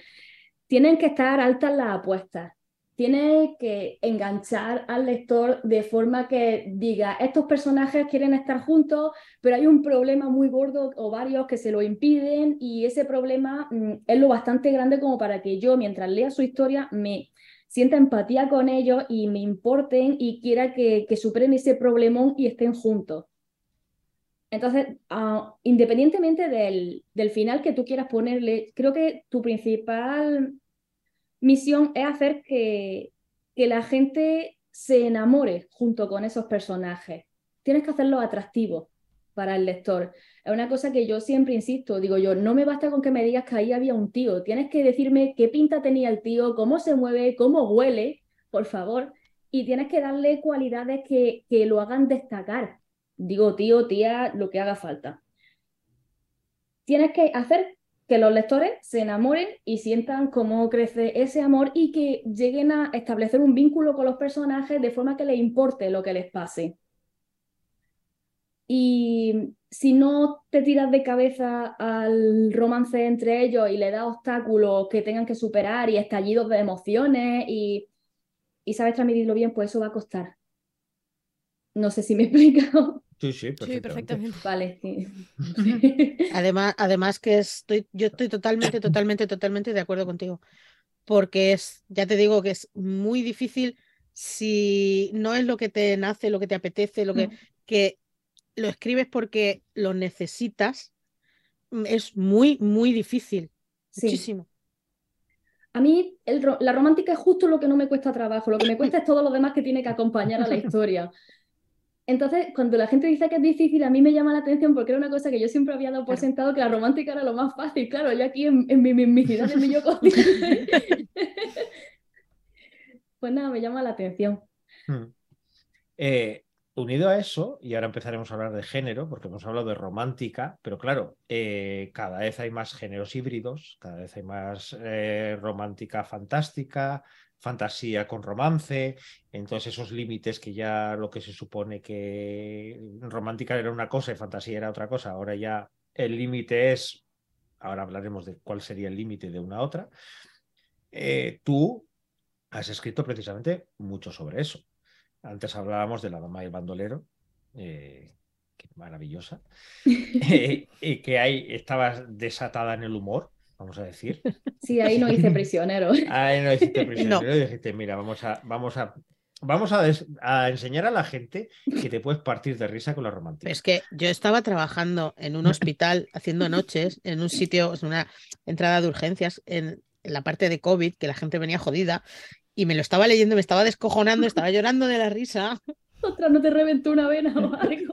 tienen que estar altas las apuestas, tiene que enganchar al lector de forma que diga, estos personajes quieren estar juntos, pero hay un problema muy gordo o varios que se lo impiden y ese problema mm, es lo bastante grande como para que yo, mientras lea su historia, me... sienta empatía con ellos y me importen y quiera que, que superen ese problemón y estén juntos. Entonces, uh, independientemente del, del final que tú quieras ponerle, creo que tu principal misión es hacer que, que la gente se enamore junto con esos personajes. Tienes que hacerlo atractivo para el lector. Es una cosa que yo siempre insisto, digo yo, no me basta con que me digas que ahí había un tío, tienes que decirme qué pinta tenía el tío, cómo se mueve, cómo huele, por favor, y tienes que darle cualidades que, que lo hagan destacar. Digo tío, tía, lo que haga falta. Tienes que hacer que los lectores se enamoren y sientan cómo crece ese amor y que lleguen a establecer un vínculo con los personajes de forma que les importe lo que les pase. Y si no te tiras de cabeza al romance entre ellos y le das obstáculos que tengan que superar y estallidos de emociones y, y sabes transmitirlo bien, pues eso va a costar. No sé si me he explicado. Sí, sí, perfectamente. Sí, perfectamente. Vale, sí. Sí. Además, además que estoy, yo estoy totalmente, totalmente, totalmente de acuerdo contigo. Porque es, ya te digo que es muy difícil si no es lo que te nace, lo que te apetece, lo que, no. que lo escribes porque lo necesitas, es muy, muy difícil. Sí. Muchísimo. A mí el, la romántica es justo lo que no me cuesta trabajo, lo que me cuesta es todo lo demás que tiene que acompañar a la historia. Entonces, cuando la gente dice que es difícil, a mí me llama la atención porque era una cosa que yo siempre había dado por claro. sentado, que la romántica era lo más fácil. Claro, yo aquí en, en mi mismicidad, en mi yo consciente. Pues nada, me llama la atención. Hmm. Eh, unido a eso, y ahora empezaremos a hablar de género, porque hemos hablado de romántica, pero claro, eh, cada vez hay más géneros híbridos, cada vez hay más eh, romántica fantástica, fantasía con romance, entonces esos límites que ya lo que se supone que romántica era una cosa y fantasía era otra cosa, ahora ya el límite es, ahora hablaremos de cuál sería el límite de una a otra, eh, tú has escrito precisamente mucho sobre eso. Antes hablábamos de La dama y el bandolero, eh, que maravillosa, eh, y que ahí estabas desatada en el humor, vamos a decir. Sí, ahí no hice prisionero. Ahí no hiciste prisionero no. Y dijiste, mira, vamos a, vamos a, vamos a, des, a enseñar a la gente que te puedes partir de risa con la romántica. Es que yo estaba trabajando en un hospital haciendo noches, en un sitio, en una entrada de urgencias, en, en la parte de COVID, que la gente venía jodida, y me lo estaba leyendo, me estaba descojonando, estaba llorando de la risa. Otra, no te reventó una vena o algo.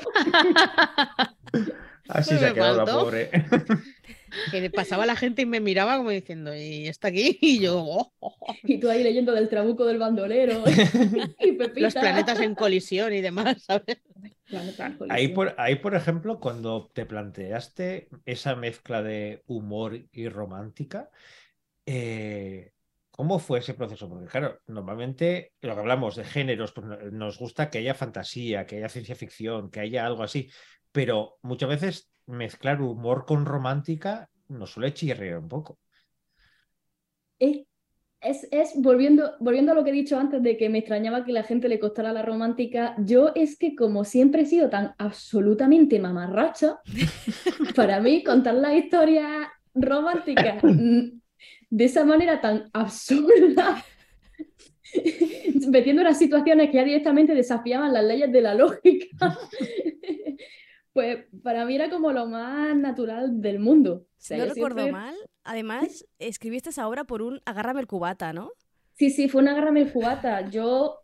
Así se ha quedado la pobre. Que pasaba la gente y me miraba como diciendo, ¿y está aquí? Y yo, oh, oh, oh. Y tú ahí leyendo del trabuco del bandolero. Y Pepita. Los planetas en colisión y demás, ¿sabes? Ahí por, ahí, por ejemplo, cuando te planteaste esa mezcla de humor y romántica, eh, ¿cómo fue ese proceso? Porque claro, normalmente lo que hablamos de géneros, pues nos gusta que haya fantasía, que haya ciencia ficción, que haya algo así, pero muchas veces mezclar humor con romántica nos suele chirrear un poco. Es, es, es volviendo, volviendo a lo que he dicho antes de que me extrañaba que la gente le costara la romántica, yo es que como siempre he sido tan absolutamente mamarracha, para mí contar la historia romántica de esa manera tan absurda, metiendo unas situaciones que ya directamente desafiaban las leyes de la lógica, pues para mí era como lo más natural del mundo. O sea, no recuerdo siempre... mal. Además, escribiste esa obra por un agárrame el cubata, ¿no? Sí, sí, fue un agárrame el cubata. Yo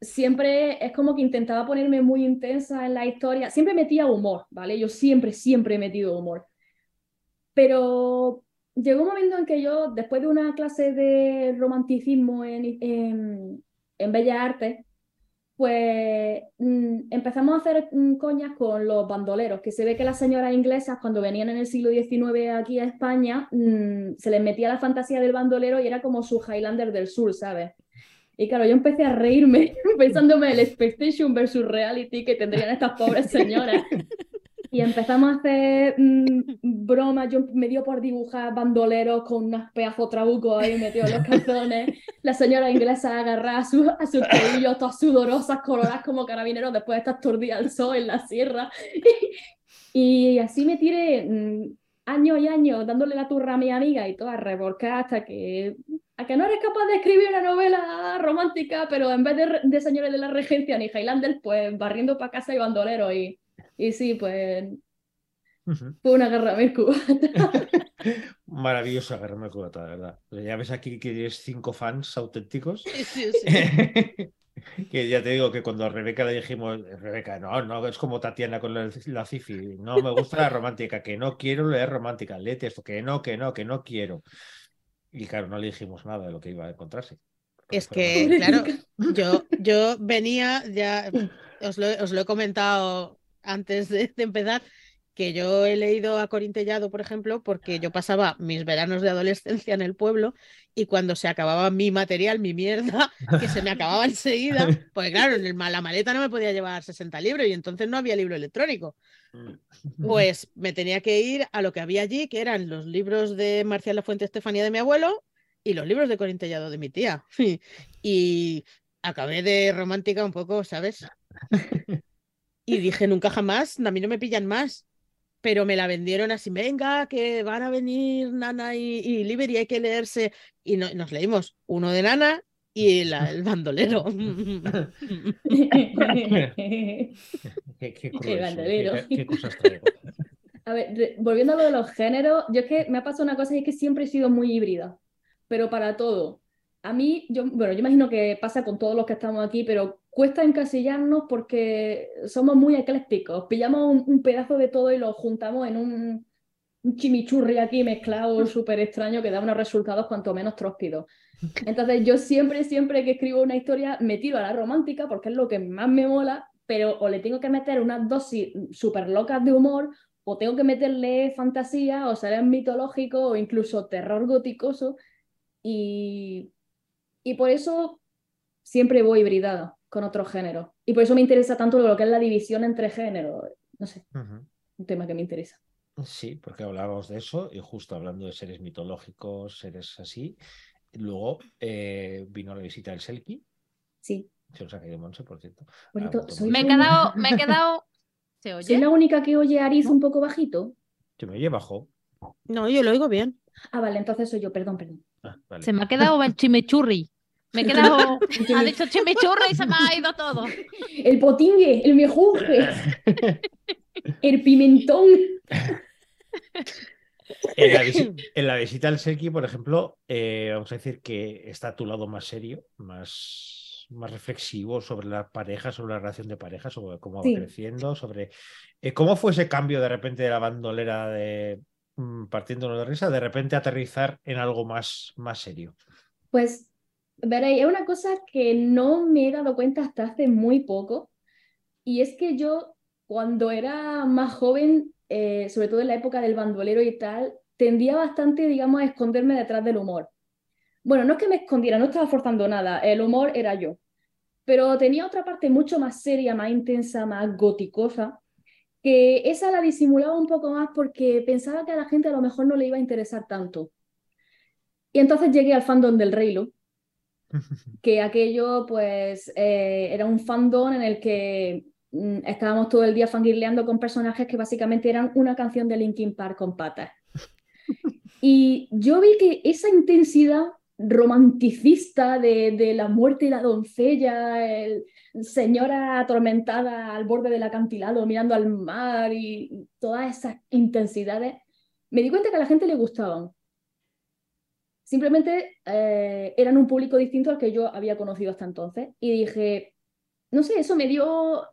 siempre es como que intentaba ponerme muy intensa en la historia. Siempre metía humor, ¿vale? Yo siempre, siempre he metido humor. Pero llegó un momento en que yo, después de una clase de romanticismo en, en, en Bellas Artes, pues mmm, empezamos a hacer mmm, coñas con los bandoleros, que se ve que las señoras inglesas cuando venían en el siglo diecinueve aquí a España, mmm, se les metía la fantasía del bandolero y era como su Highlander del sur, ¿sabes? Y claro, yo empecé a reírme pensándome el expectation versus reality que tendrían estas pobres señoras. Y empezamos a hacer mmm, bromas, yo me dio por dibujar bandoleros con unos pedazos trabucos ahí metidos en los calzones, la señora inglesa agarrada a, su, a sus cabellos todas sudorosas, coloradas como carabineros después de estas tordillas al sol en la sierra. Y así me tiré mmm, años y años dándole la turra a mi amiga y toda revolcada hasta que, a que no eres capaz de escribir una novela romántica, pero en vez de, de señores de la regencia ni Highlander, pues barriendo para casa y bandoleros y... Y sí, pues uh-huh. fue una agarrame cubata. Maravilloso agarrame cubata, de verdad. Ya ves aquí que tienes cinco fans auténticos. Sí, sí, sí. Que ya te digo que cuando a Rebeca le dijimos, Rebeca, no, no, es como Tatiana con la, la cifi, no me gusta la romántica, que no quiero leer romántica, léete esto, que no, que no, que no quiero. Y claro, no le dijimos nada de lo que iba a encontrarse. Es que, pero... claro, yo, yo venía, ya os lo, os lo he comentado antes de, de empezar, que yo he leído a Corín Tellado, por ejemplo, porque yo pasaba mis veranos de adolescencia en el pueblo y cuando se acababa mi material, mi mierda, que se me acababa enseguida, pues claro, en el, la maleta no me podía llevar sesenta libros y entonces no había libro electrónico. Pues me tenía que ir a lo que había allí, que eran los libros de Marcial Lafuente Estefanía de mi abuelo y los libros de Corín Tellado de mi tía. Y acabé de romántica un poco, ¿sabes? Y dije, nunca jamás, a mí no me pillan más. Pero me la vendieron así, venga, que van a venir Nana y, y Liber y hay que leerse. Y no, nos leímos uno de Nana y la, el bandolero. qué, qué, cruel, el bandolero. Qué, qué cosas traigo. A ver, volviendo a lo de los géneros, yo es que me ha pasado una cosa y es que siempre he sido muy híbrida, pero para todo. A mí, yo, bueno, yo imagino que pasa con todos los que estamos aquí, pero cuesta encasillarnos porque somos muy eclécticos. Pillamos un, un pedazo de todo y lo juntamos en un, un chimichurri aquí mezclado súper extraño que da unos resultados cuanto menos tróspidos. Entonces yo siempre, siempre que escribo una historia me tiro a la romántica porque es lo que más me mola, pero o le tengo que meter unas dosis súper locas de humor o tengo que meterle fantasía o seres mitológicos o incluso terror goticoso y... Y por eso siempre voy hibridado con otros géneros. Y por eso me interesa tanto lo que es la división entre géneros. No sé, uh-huh. Un tema que me interesa. Sí, porque hablábamos de eso, y justo hablando de seres mitológicos, seres así. Luego eh, vino La visita del Selkie. Sí. Se nos ha caído Monse, por cierto. Bonito, soy me, he quedado, me he quedado... ¿Se oye? ¿Soy la única que oye a Aritz un poco bajito? ¿Se me oye bajo? No, yo lo oigo bien. Ah, vale, entonces soy yo, perdón, perdón. Ah, vale. Se me ha quedado el chimichurri. Me he quedado. Ha dicho chimichurri y se me ha ido todo. El potingue, el mejunje, el pimentón. En la, visi... en la visita al Selkie, por ejemplo, eh, vamos a decir que está a tu lado más serio, más, más reflexivo sobre la pareja, sobre la relación de pareja, sobre cómo va sí. creciendo, sobre eh, cómo fue ese cambio de repente de la bandolera de. Partiéndonos de risa, de repente aterrizar en algo más, más serio. Pues, veréis, es una cosa que no me he dado cuenta hasta hace muy poco, y es que yo, cuando era más joven, eh, sobre todo en la época del bandolero y tal, tendía bastante, digamos, a esconderme detrás del humor. Bueno, no es que me escondiera, no estaba forzando nada, el humor era yo, pero tenía otra parte mucho más seria, más intensa, más goticosa, que esa la disimulaba un poco más porque pensaba que a la gente a lo mejor no le iba a interesar tanto. Y entonces llegué al fandom del Reylo, que aquello pues eh, era un fandom en el que mmm, estábamos todo el día fangirleando con personajes que básicamente eran una canción de Linkin Park con patas. Y yo vi que esa intensidad romanticista de, de la muerte de la doncella, el señora atormentada al borde del acantilado mirando al mar y todas esas intensidades, me di cuenta que a la gente le gustaban. Simplemente eh, eran un público distinto al que yo había conocido hasta entonces y dije, no sé, eso me dio,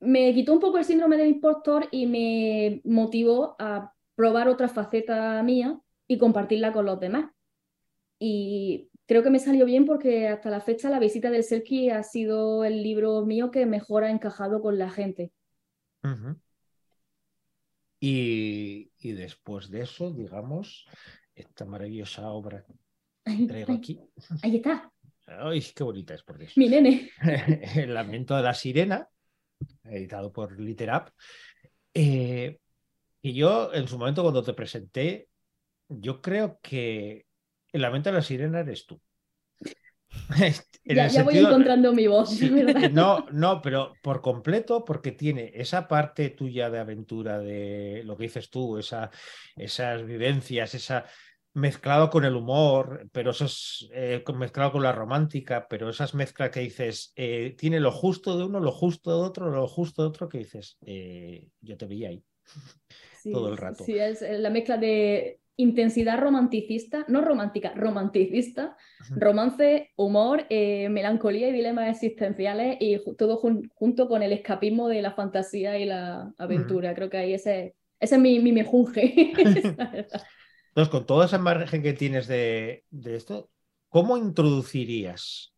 me quitó un poco el síndrome del impostor y me motivó a probar otra faceta mía y compartirla con los demás. Y creo que me salió bien porque hasta la fecha La visita del Selkie ha sido el libro mío que mejor ha encajado con la gente. Uh-huh. y, y después de eso, digamos, esta maravillosa obra que traigo ay, aquí. Ay, ahí está. Ay, qué bonita es, por Dios. Mi nene. El Lamento de la Sirena, editado por Literap. Eh, y yo, en su momento, cuando te presenté, yo creo que El Lamento de la Sirena eres tú. En ya, ya sentido, voy encontrando mi voz. Sí, no, no, pero por completo, porque tiene esa parte tuya de aventura, de lo que dices tú, esa, esas vivencias, esa mezclado con el humor, pero eso es eh, mezclado con la romántica, pero esas mezclas que dices, eh, tiene lo justo de uno, lo justo de otro, lo justo de otro, que dices, eh, yo te veía ahí sí, todo el rato. Sí, es la mezcla de intensidad romanticista, no romántica, romanticista, romance, humor, eh, melancolía y dilemas existenciales y ju- todo jun- junto con el escapismo de la fantasía y la aventura. Uh-huh. Creo que ahí ese, ese es mi, mi mejunje. Entonces, con todo ese margen que tienes de, de esto, ¿cómo introducirías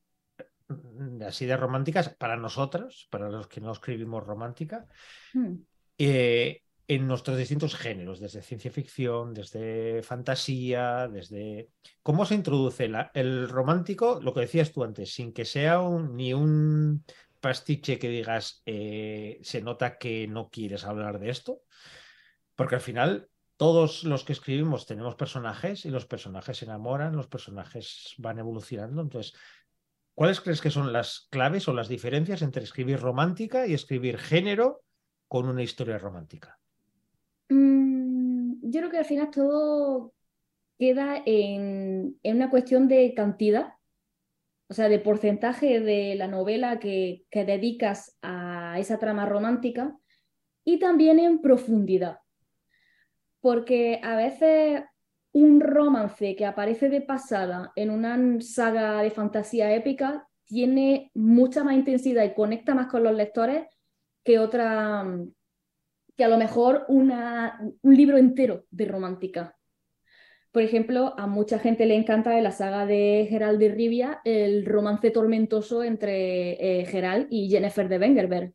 las ideas románticas para nosotras, para los que no escribimos romántica, hmm. eh, en nuestros distintos géneros, desde ciencia ficción, desde fantasía, desde... ¿Cómo se introduce la, el romántico? Lo que decías tú antes, sin que sea un, ni un pastiche que digas eh, se nota que no quieres hablar de esto, porque al final todos los que escribimos tenemos personajes y los personajes se enamoran, los personajes van evolucionando. Entonces, ¿cuáles crees que son las claves o las diferencias entre escribir romántica y escribir género con una historia romántica? Yo creo que al final todo queda en, en una cuestión de cantidad, o sea, de porcentaje de la novela que, que dedicas a esa trama romántica, y también en profundidad, porque a veces un romance que aparece de pasada en una saga de fantasía épica tiene mucha más intensidad y conecta más con los lectores que otra... que a lo mejor una, un libro entero de romántica. Por ejemplo, a mucha gente le encanta de la saga de Geralt de Rivia el romance tormentoso entre eh, Geralt y Yennefer de Wengerberg,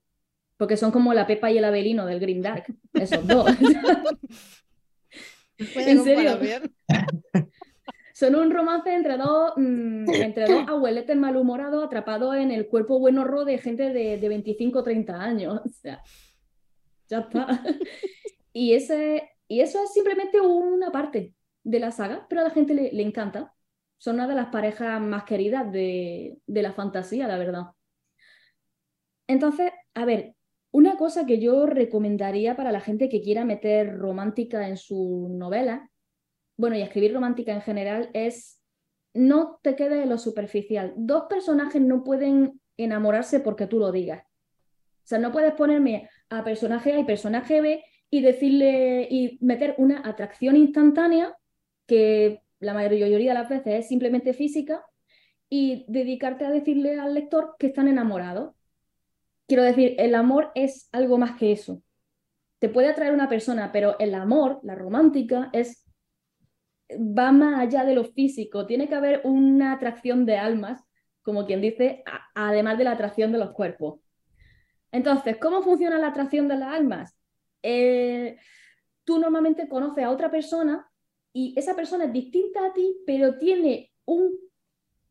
porque son como la Pepa y el Abelino del Green Dark, esos dos. ¿En serio? Son un romance entre dos, mm, entre dos abueletes malhumorados atrapados en el cuerpo buenorro de gente de, de veinticinco o treinta años. O sea... ya está. Y, ese, y eso es simplemente una parte de la saga, pero a la gente le, le encanta. Son una de las parejas más queridas de, de la fantasía, la verdad. Entonces, a ver, una cosa que yo recomendaría para la gente que quiera meter romántica en su novela, bueno, y escribir romántica en general, es no te quedes en lo superficial. Dos personajes no pueden enamorarse porque tú lo digas. O sea, no puedes ponerme a personaje A y personaje B y decirle y meter una atracción instantánea, que la mayoría de las veces es simplemente física, y dedicarte a decirle al lector que están enamorados. Quiero decir, el amor es algo más que eso. Te puede atraer una persona, pero el amor, la romántica, es, va más allá de lo físico. Tiene que haber una atracción de almas, como quien dice, a, además de la atracción de los cuerpos. Entonces, ¿cómo funciona la atracción de las almas? Eh, tú normalmente conoces a otra persona y esa persona es distinta a ti, pero tiene un,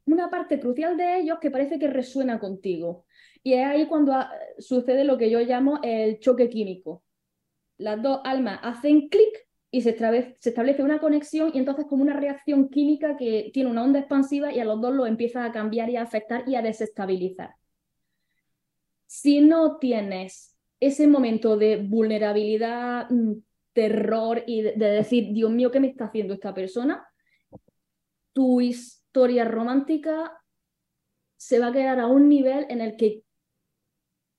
una parte crucial de ellos que parece que resuena contigo. Y es ahí cuando a, sucede lo que yo llamo el choque químico. Las dos almas hacen clic y se, se establece una conexión, y entonces como una reacción química que tiene una onda expansiva y a los dos los empieza a cambiar y a afectar y a desestabilizar. Si no tienes ese momento de vulnerabilidad, terror y de decir, Dios mío, ¿qué me está haciendo esta persona?, tu historia romántica se va a quedar a un nivel en el que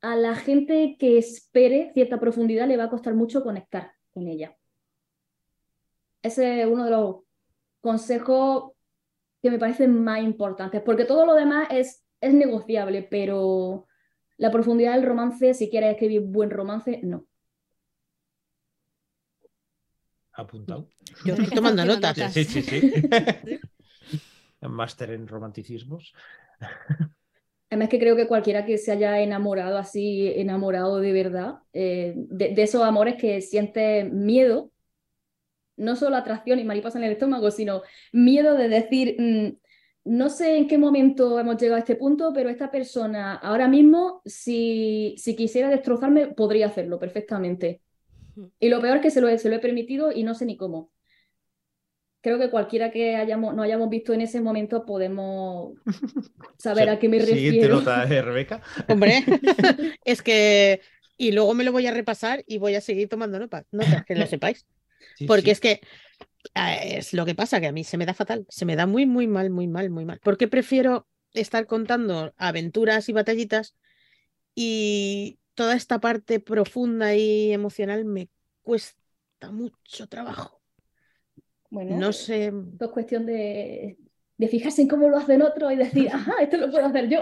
a la gente que espere cierta profundidad le va a costar mucho conectar con ella. Ese es uno de los consejos que me parecen más importantes, porque todo lo demás es, es negociable, pero... la profundidad del romance, si quieres escribir buen romance, no. Apuntado. Yo estoy tomando notas. Sí, sí, sí. Máster en romanticismos. Además que creo que cualquiera que se haya enamorado así, enamorado de verdad, eh, de, de esos amores que sientes miedo, no solo atracción y mariposa en el estómago, sino miedo de decir... Mmm, no sé en qué momento hemos llegado a este punto, pero esta persona ahora mismo, si, si quisiera destrozarme, podría hacerlo perfectamente. Y lo peor es que se lo, se lo he permitido y no sé ni cómo. Creo que cualquiera que hayamos, nos hayamos visto en ese momento podemos saber o sea, a qué me refiero. Siguiente nota, ¿eh, Rebeca? Hombre, es que... Y luego me lo voy a repasar y voy a seguir tomando notas, notas que lo sepáis. Sí, porque sí. Es que... es lo que pasa, que a mí se me da fatal, se me da muy muy mal, muy mal, muy mal, porque prefiero estar contando aventuras y batallitas, y toda esta parte profunda y emocional me cuesta mucho trabajo. Bueno, no sé, esto es cuestión de, de fijarse en cómo lo hacen otros y decir, ajá, esto lo puedo hacer yo.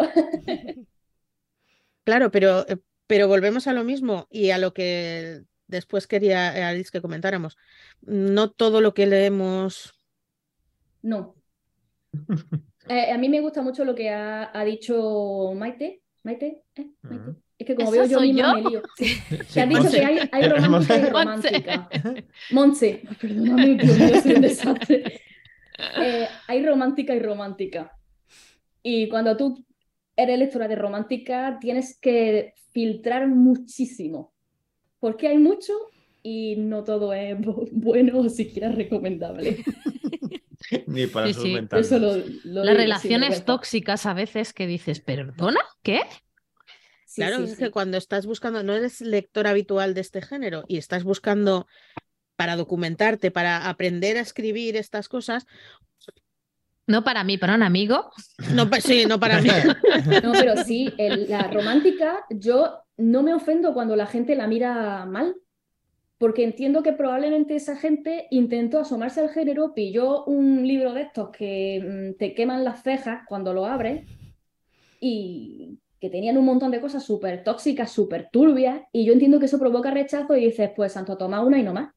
Claro, pero, pero volvemos a lo mismo y a lo que... después quería, Aritz, que comentáramos. No todo lo que leemos... No. Eh, a mí me gusta mucho lo que ha, ha dicho Maite. ¿Maite? ¿Eh? Maite. Uh-huh. Es que como veo yo misma yo? me lío. Sí. Sí, te has dicho Monse. que hay, hay romántica y romántica. Monse, perdóname, Dios mío, soy un desastre. Eh, hay romántica y romántica. Y cuando tú eres lectora de romántica, tienes que filtrar muchísimo. Porque hay mucho y no todo es bueno o siquiera recomendable. Ni para sí, sus sí. mentales. Eso lo, lo Las relaciones tóxicas a veces que dices, ¿perdona? ¿Qué? Sí, claro, sí, es sí. que cuando estás buscando, no eres lector habitual de este género y estás buscando para documentarte, para aprender a escribir estas cosas. No para mí, para un amigo. No, sí, no para mí. No, pero sí, el, la romántica, yo no me ofendo cuando la gente la mira mal, porque entiendo que probablemente esa gente intentó asomarse al género, pilló un libro de estos que te queman las cejas cuando lo abres y... que tenían un montón de cosas súper tóxicas, súper turbias, y yo entiendo que eso provoca rechazo y dices, pues santo, toma una y no más.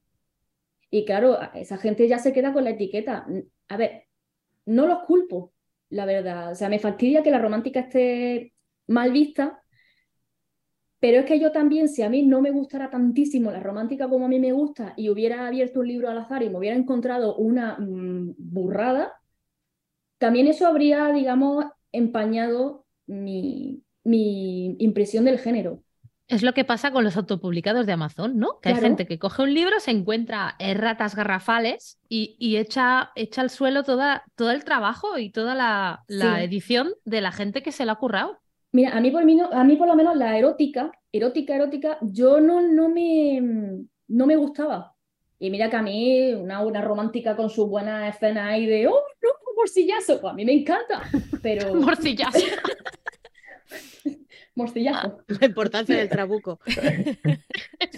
Y claro, esa gente ya se queda con la etiqueta. A ver, no los culpo, la verdad. O sea, me fastidia que la romántica esté mal vista, pero es que yo también, si a mí no me gustara tantísimo la romántica como a mí me gusta y hubiera abierto un libro al azar y me hubiera encontrado una mm, burrada, también eso habría, digamos, empañado mi... mi impresión del género. Es lo que pasa con los autopublicados de Amazon, ¿no? Que claro. hay gente que coge un libro, se encuentra erratas garrafales y, y echa, echa al suelo toda, todo el trabajo y toda la, la sí. edición de la gente que se lo ha currado. Mira, a mí por, mí no, a mí por lo menos la erótica, erótica, erótica, yo no, no, me, no me gustaba. Y mira que a mí una, una romántica con sus buenas escenas ahí de ¡oh, no, morcillazo! Pues a mí me encanta, pero... ¡Morcillazo! Morcillazo. Ah, la importancia del trabuco.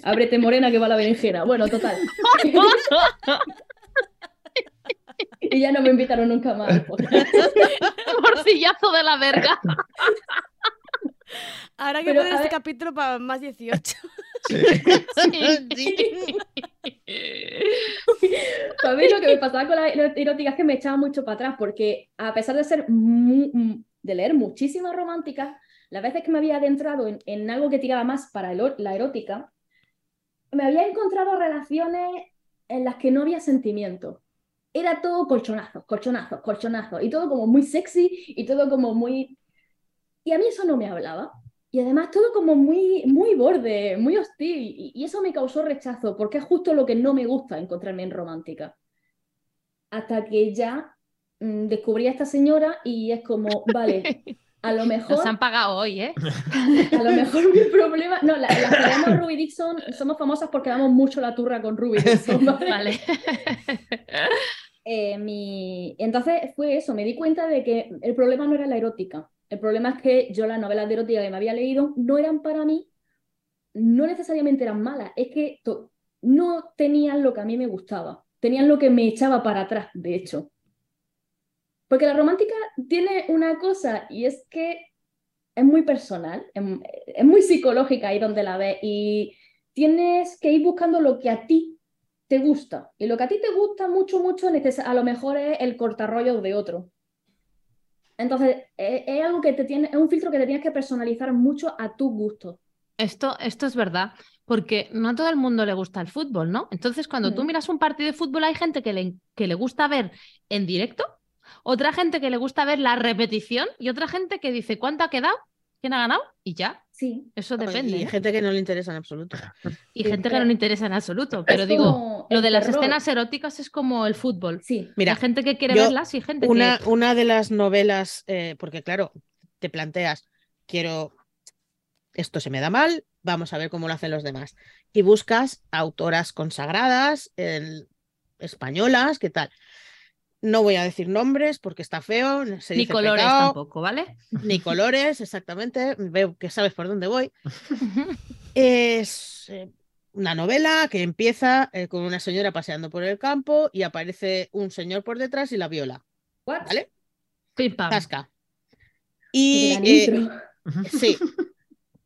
Ábrete, morena, que va la berenjena. Bueno, total. Y ya no me invitaron nunca más. Morcillazo de la verga. Habrá que Pero, poner este ver... capítulo para más dieciocho. Sí. Sí, sí. Para mí lo que me pasaba con la erótica es que me echaba mucho para atrás, porque a pesar de ser muy, de leer muchísimas románticas, las veces que me había adentrado en, en algo que tiraba más para el, la erótica, me había encontrado relaciones en las que no había sentimiento. Era todo colchonazos, colchonazos, colchonazos, y todo como muy sexy, y todo como muy... Y a mí eso no me hablaba. Y además todo como muy, muy borde, muy hostil, y, y eso me causó rechazo, porque es justo lo que no me gusta encontrarme en romántica. Hasta que ya mmm, descubrí a esta señora y es como, vale... A lo mejor... Nos han pagado hoy, ¿eh? A lo mejor mi problema... No, las la que damos Ruby Dixon somos famosas porque damos mucho la turra con Ruby Dixon, ¿vale? Vale. Eh, mi... Entonces fue eso, me di cuenta de que el problema no era la erótica. El problema es que yo las novelas de erótica que me había leído no eran para mí, no necesariamente eran malas, es que to... no tenían lo que a mí me gustaba, tenían lo que me echaba para atrás, de hecho. Porque la romántica tiene una cosa y es que es muy personal, es, es muy psicológica ahí donde la ves y tienes que ir buscando lo que a ti te gusta. Y lo que a ti te gusta mucho, mucho, a lo mejor es el cortarrollo de otro. Entonces, es, es algo que te tiene, es un filtro que te tienes que personalizar mucho a tu gusto. Esto, esto es verdad, porque no a todo el mundo le gusta el fútbol, ¿no? Entonces, cuando mm. tú miras un partido de fútbol, hay gente que le, que le gusta ver en directo, otra gente que le gusta ver la repetición y otra gente que dice cuánto ha quedado, quién ha ganado y ya. Sí. Eso depende. Y ¿eh? gente que no le interesa en absoluto. Y sí, gente claro. que no le interesa en absoluto. Pero es digo, lo de las terror. escenas eróticas es como el fútbol. Sí. Mira, hay gente que quiere yo, verlas y gente una, que... Una de las novelas, eh, porque claro, te planteas, quiero... Esto se me da mal, vamos a ver cómo lo hacen los demás. Y buscas autoras consagradas, eh, españolas, ¿qué tal? No voy a decir nombres porque está feo. Se Ni dice colores pecado, tampoco, ¿vale? Ni colores, exactamente. Veo que sabes por dónde voy. Es una novela que empieza con una señora paseando por el campo y aparece un señor por detrás y la viola. ¿What? ¿Vale? Pim, pam. Tasca. Y... Eh, sí.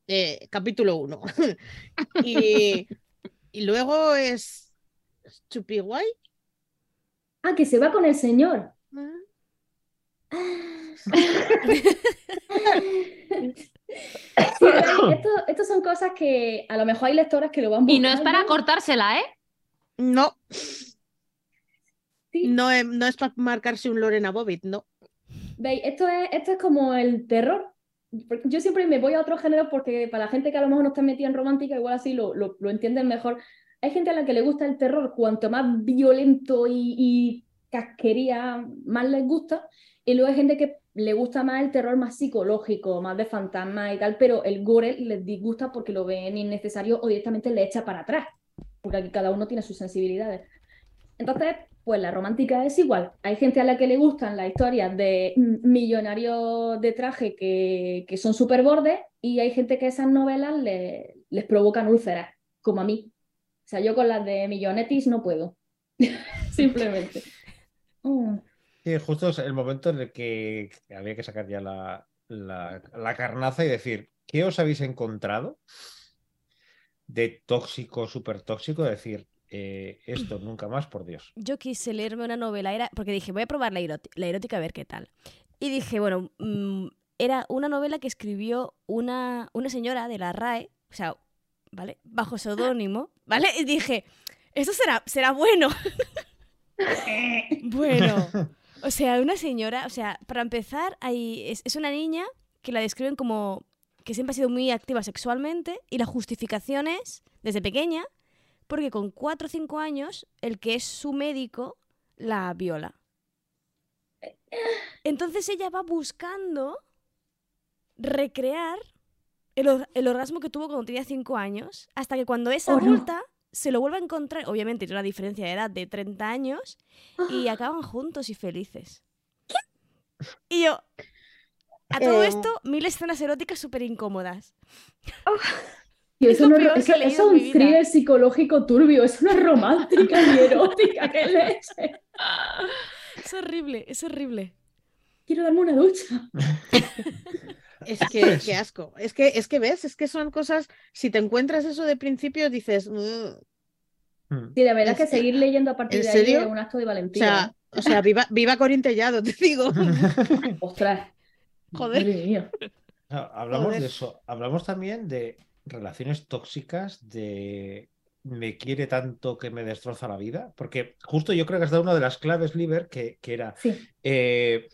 Eh, capítulo uno. y, y luego es... Chupi guay. Ah, que se va con el señor. ¿Ah? Sí, esto, esto son cosas que a lo mejor hay lectoras que lo van buscando. Y no es para cortársela, ¿eh? No. ¿Sí? No, es, no es para marcarse un Lorena Bobbitt, no. ¿Veis? Esto es, esto es como el terror. Yo siempre me voy a otros géneros porque para la gente que a lo mejor no está metida en romántica, igual así lo, lo, lo entienden mejor. Hay gente a la que le gusta el terror, cuanto más violento y, y casquería, más les gusta. Y luego hay gente que le gusta más el terror más psicológico, más de fantasmas y tal, pero el gore les disgusta porque lo ven innecesario o directamente le echa para atrás, porque aquí cada uno tiene sus sensibilidades. Entonces, pues la romántica es igual. Hay gente a la que le gustan las historias de millonarios de traje que, que son súper bordes, y hay gente que esas novelas le, les provocan úlceras, como a mí. O sea, yo con las de Millonetis no puedo. Simplemente. Mm. Sí, justo es el momento en el que había que sacar ya la, la, la carnaza y decir, ¿qué os habéis encontrado de tóxico, súper tóxico? Es decir, eh, esto nunca más, por Dios. Yo quise leerme una novela, era porque dije, voy a probar la, erot- la erótica a ver qué tal. Y dije, bueno, mmm, era una novela que escribió una, una señora de la R A E, o sea, ¿vale? Bajo seudónimo, ¿vale? Y dije, esto será, será bueno. Bueno... O sea, una señora, o sea, para empezar, hay, es, es una niña que la describen como que siempre ha sido muy activa sexualmente, y la justificación es, desde pequeña, porque con cuatro o cinco años, el que es su médico la viola. Entonces ella va buscando recrear el, or- el orgasmo que tuvo cuando tenía cinco años, hasta que cuando es adulta... Oh, no. Se lo vuelve a encontrar, obviamente tiene una diferencia de edad de treinta años, y acaban juntos y felices. Y yo, a todo eh... esto, mil escenas eróticas súper incómodas. Tío, eso, no, eso, eso es un thriller psicológico turbio, es una romántica y erótica, qué leche. Es horrible, es horrible. Quiero darme una ducha. Es que, qué asco. Es que, es que ves, es que son cosas. Si te encuentras eso de principio, dices. Ugh. Sí, la verdad es que seguir leyendo a partir de ahí es un acto de valentía. O sea, o sea viva, viva Corín Tellado, te digo. Ostras. Joder. No, hablamos Joder. de eso. Hablamos también de relaciones tóxicas, de me quiere tanto que me destroza la vida. Porque justo yo creo que has dado una de las claves, Liber, que, que era. Sí. Eh,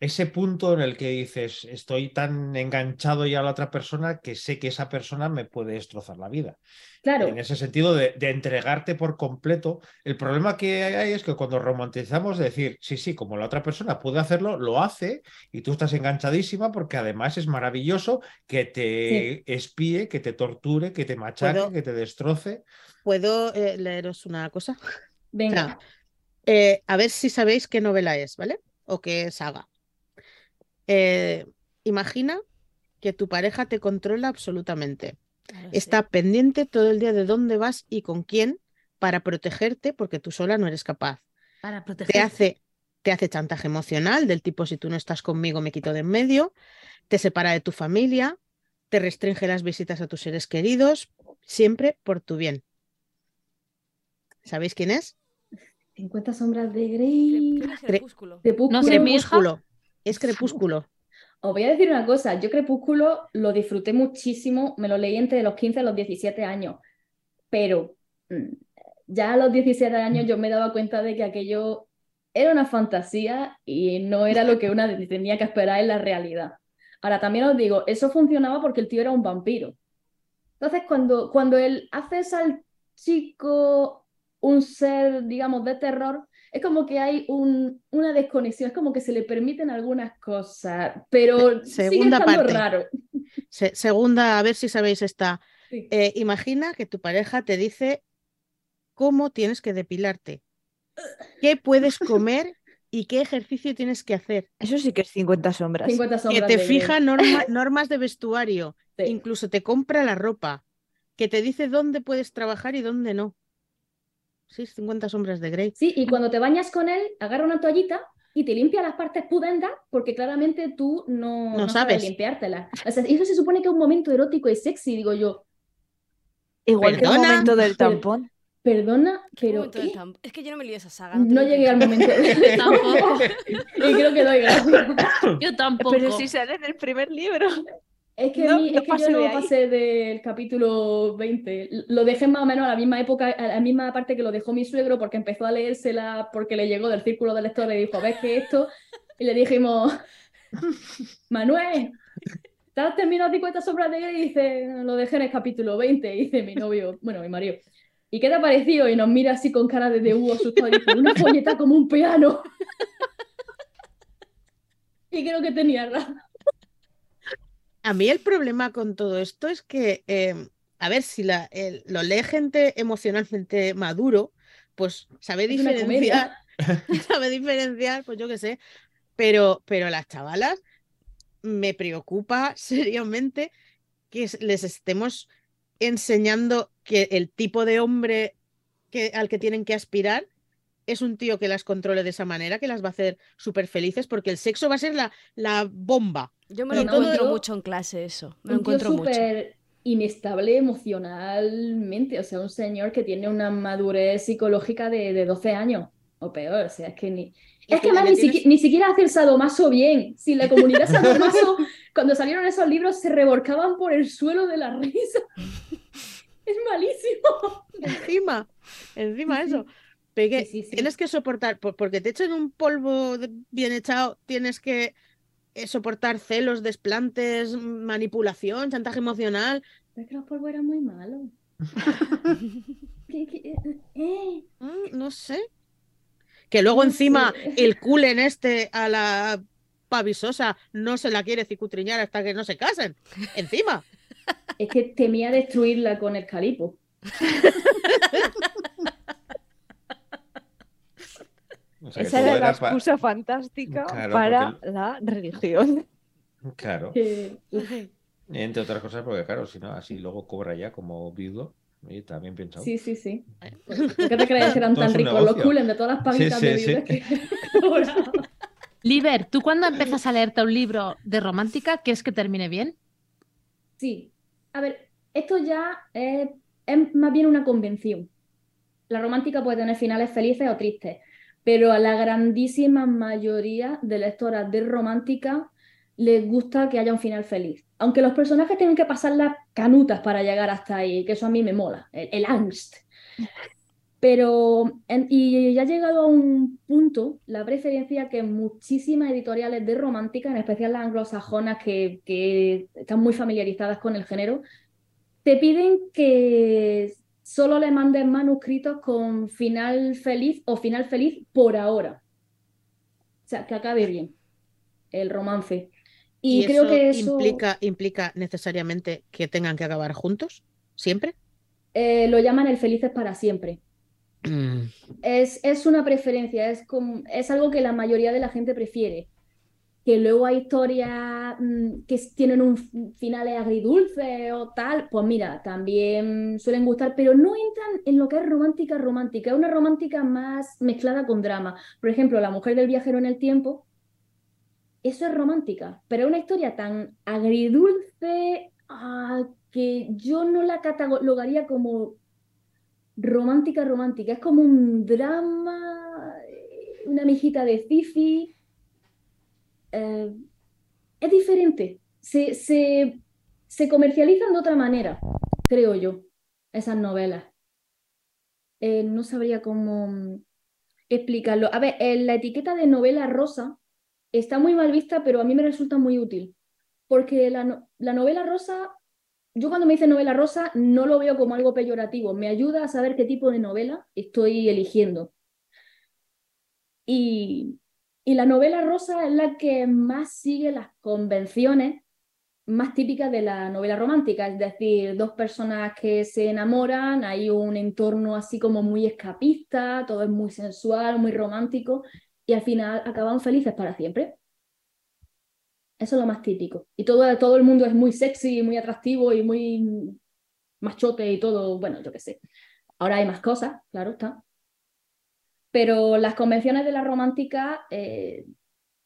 Ese punto en el que dices, estoy tan enganchado ya a la otra persona que sé que esa persona me puede destrozar la vida. Claro. En ese sentido de, de entregarte por completo. El problema que hay es que cuando romantizamos decir, sí, sí, como la otra persona puede hacerlo, lo hace, y tú estás enganchadísima porque además es maravilloso que te sí. espíe, que te torture, que te machaque, ¿Puedo? que te destroce. ¿Puedo eh, leeros una cosa? Venga. Claro. Eh, a ver si sabéis qué novela es, ¿vale? O qué saga. Eh, imagina que tu pareja te controla absolutamente. Claro, Está sí. pendiente todo el día de dónde vas y con quién para protegerte, porque tú sola no eres capaz. Para protegerte. Te hace, te hace chantaje emocional del tipo, si tú no estás conmigo me quito de en medio, te separa de tu familia, te restringe las visitas a tus seres queridos, siempre por tu bien. ¿Sabéis quién es? cincuenta sombras de Grey. Crepúsculo. No sé, mi hija. Es Crepúsculo. Os voy a decir una cosa, yo Crepúsculo lo disfruté muchísimo, me lo leí entre los quince y los diecisiete años, pero ya a los diecisiete años yo me daba cuenta de que aquello era una fantasía y no era lo que una tenía que esperar en la realidad. Ahora también os digo, eso funcionaba porque el tío era un vampiro. Entonces cuando, cuando él haces al chico un ser, digamos, de terror, es como que hay un, una desconexión, es como que se le permiten algunas cosas, pero segunda sigue parte. Raro. Se, segunda, a ver si sabéis esta. Sí. Eh, imagina que tu pareja te dice cómo tienes que depilarte, qué puedes comer y qué ejercicio tienes que hacer. Eso sí que es cincuenta sombras. cincuenta sombras que te fija norma, normas de vestuario, sí. Incluso te compra la ropa, que te dice dónde puedes trabajar y dónde no. Sí, cincuenta sombras de Grey. Sí, y cuando te bañas con él, agarra una toallita y te limpia las partes pudendas porque claramente tú no, no, no sabes limpiártelas. O sea, eso se supone que es un momento erótico y sexy, digo yo. Igual ¿Perdona? que el momento del tampón. Per- perdona, pero... ¿Qué? Del tam- es que yo no me lío esa saga. No, no llegué al momento del tampón. Y creo que doy gracias. Yo tampoco. Pero si sale en el primer libro. Es que, no, mí, no es que yo no pasé del capítulo veinte. Lo dejé más o menos a la misma época, a la misma parte que lo dejó mi suegro, porque empezó a leérsela, porque le llegó del círculo de lectores y dijo, ¿ves qué es esto? Y le dijimos, Manuel, ¿te has terminado cincuenta sombras de Grey? Y dice, lo dejé en el capítulo veinte. Y dice mi novio, bueno, mi marido, ¿y qué te ha parecido? Y nos mira así con cara de de Hugo asustado y dice, una folleta como un piano. Y creo que tenía razón. A mí el problema con todo esto es que, eh, a ver, si la, el, lo lee gente emocionalmente maduro, pues sabe diferenciar, sabe diferenciar, pues yo qué sé, pero, pero las chavalas me preocupa seriamente que les estemos enseñando que el tipo de hombre que, al que tienen que aspirar es un tío que las controle de esa manera, que las va a hacer súper felices, porque el sexo va a ser la, la bomba. Yo me lo no, encuentro yo, mucho en clase eso. Me lo encuentro mucho. Un tío súper inestable emocionalmente. O sea, un señor que tiene una madurez psicológica de, de doce años. O peor, o sea, es que ni... Es que además ni, tienes... siquiera, ni siquiera hace el sadomaso bien. Si la comunidad sadomaso, cuando salieron esos libros, se revolcaban por el suelo de la risa. Es malísimo. Encima, encima eso. Pero sí, sí, sí. Tienes que soportar, porque te echan un polvo bien echado, tienes que... soportar celos, desplantes, manipulación, chantaje emocional. Pero es que los polvos eran muy malos. ¿Qué, qué, eh? ah, no sé. Que luego no encima sé. El culen este a la pavisosa no se la quiere cicutriñar hasta que no se casen. Encima. Es que temía destruirla con el calipo. O sea, esa era la excusa pa... fantástica claro, para porque... la religión. Claro. Eh... Entre otras cosas, porque claro, si no, así luego cobra ya como viudo. Y también pensaba. Sí, sí, sí. ¿Por qué te creías que eran tan ricos los culen de todas las pavitas sí, sí, de viudas? Sí. Que... Liber, ¿tú cuando empiezas a leerte un libro de romántica quieres que termine bien? Sí. A ver, esto ya es, es más bien una convención. La romántica puede tener finales felices o tristes. Pero a la grandísima mayoría de lectoras de romántica les gusta que haya un final feliz. Aunque los personajes tienen que pasar las canutas para llegar hasta ahí, que eso a mí me mola, el, el angst. Pero, en, y ya ha llegado a un punto la preferencia que muchísimas editoriales de romántica, en especial las anglosajonas que, que están muy familiarizadas con el género, te piden que... solo le mandes manuscritos con final feliz o final feliz por ahora. O sea, que acabe bien el romance. Y, ¿Y creo eso que eso... Implica, ¿Implica necesariamente que tengan que acabar juntos? ¿Siempre? Eh, lo llaman el felices para siempre. Mm. Es, es una preferencia, es, como, es algo que la mayoría de la gente prefiere. Que luego hay historias mmm, que tienen un finales agridulces o tal, pues mira, también suelen gustar, pero no entran en lo que es romántica romántica, es una romántica más mezclada con drama. Por ejemplo, La mujer del viajero en el tiempo, eso es romántica, pero es una historia tan agridulce ah, que yo no la catalogaría como romántica romántica, es como un drama, una mijita de fifi. Eh, es diferente, se, se, se comercializan de otra manera, creo yo, esas novelas. Eh, no sabría cómo explicarlo. A ver, eh, la etiqueta de novela rosa está muy mal vista, pero a mí me resulta muy útil, porque la, no, la novela rosa, yo cuando me dicen novela rosa no lo veo como algo peyorativo, me ayuda a saber qué tipo de novela estoy eligiendo. Y... Y la novela rosa es la que más sigue las convenciones más típicas de la novela romántica, es decir, dos personas que se enamoran, hay un entorno así como muy escapista, todo es muy sensual, muy romántico, y al final acaban felices para siempre. Eso es lo más típico. Y todo, todo el mundo es muy sexy, muy atractivo y muy machote y todo, bueno, yo qué sé. Ahora hay más cosas, claro está. Pero las convenciones de la romántica eh,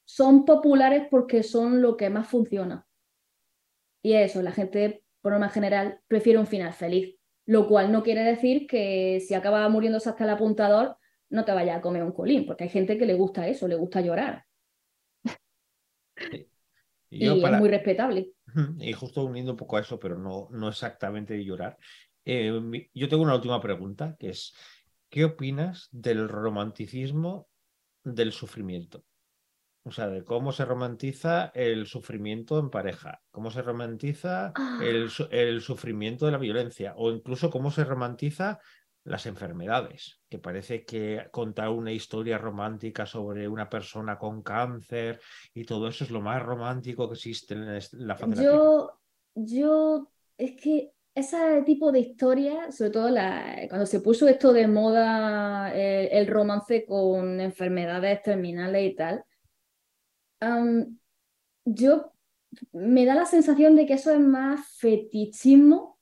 son populares porque son lo que más funciona. Y eso, la gente, por norma general, prefiere un final feliz. Lo cual no quiere decir que si acaba muriéndose hasta el apuntador, no te vaya a comer un colín, porque hay gente que le gusta eso, le gusta llorar. Sí. Y, y para... es muy respetable. Y justo uniendo un poco a eso, pero no, no exactamente de llorar, eh, yo tengo una última pregunta, que es, ¿qué opinas del romanticismo del sufrimiento? O sea, de cómo se romantiza el sufrimiento en pareja, cómo se romantiza el, el sufrimiento de la violencia, o incluso cómo se romantiza las enfermedades, que parece que contar una historia romántica sobre una persona con cáncer y todo eso es lo más romántico que existe en la fase. Yo, yo, es que ese tipo de historia, sobre todo la, cuando se puso esto de moda, el, el romance con enfermedades terminales y tal, um, yo me da la sensación de que eso es más fetichismo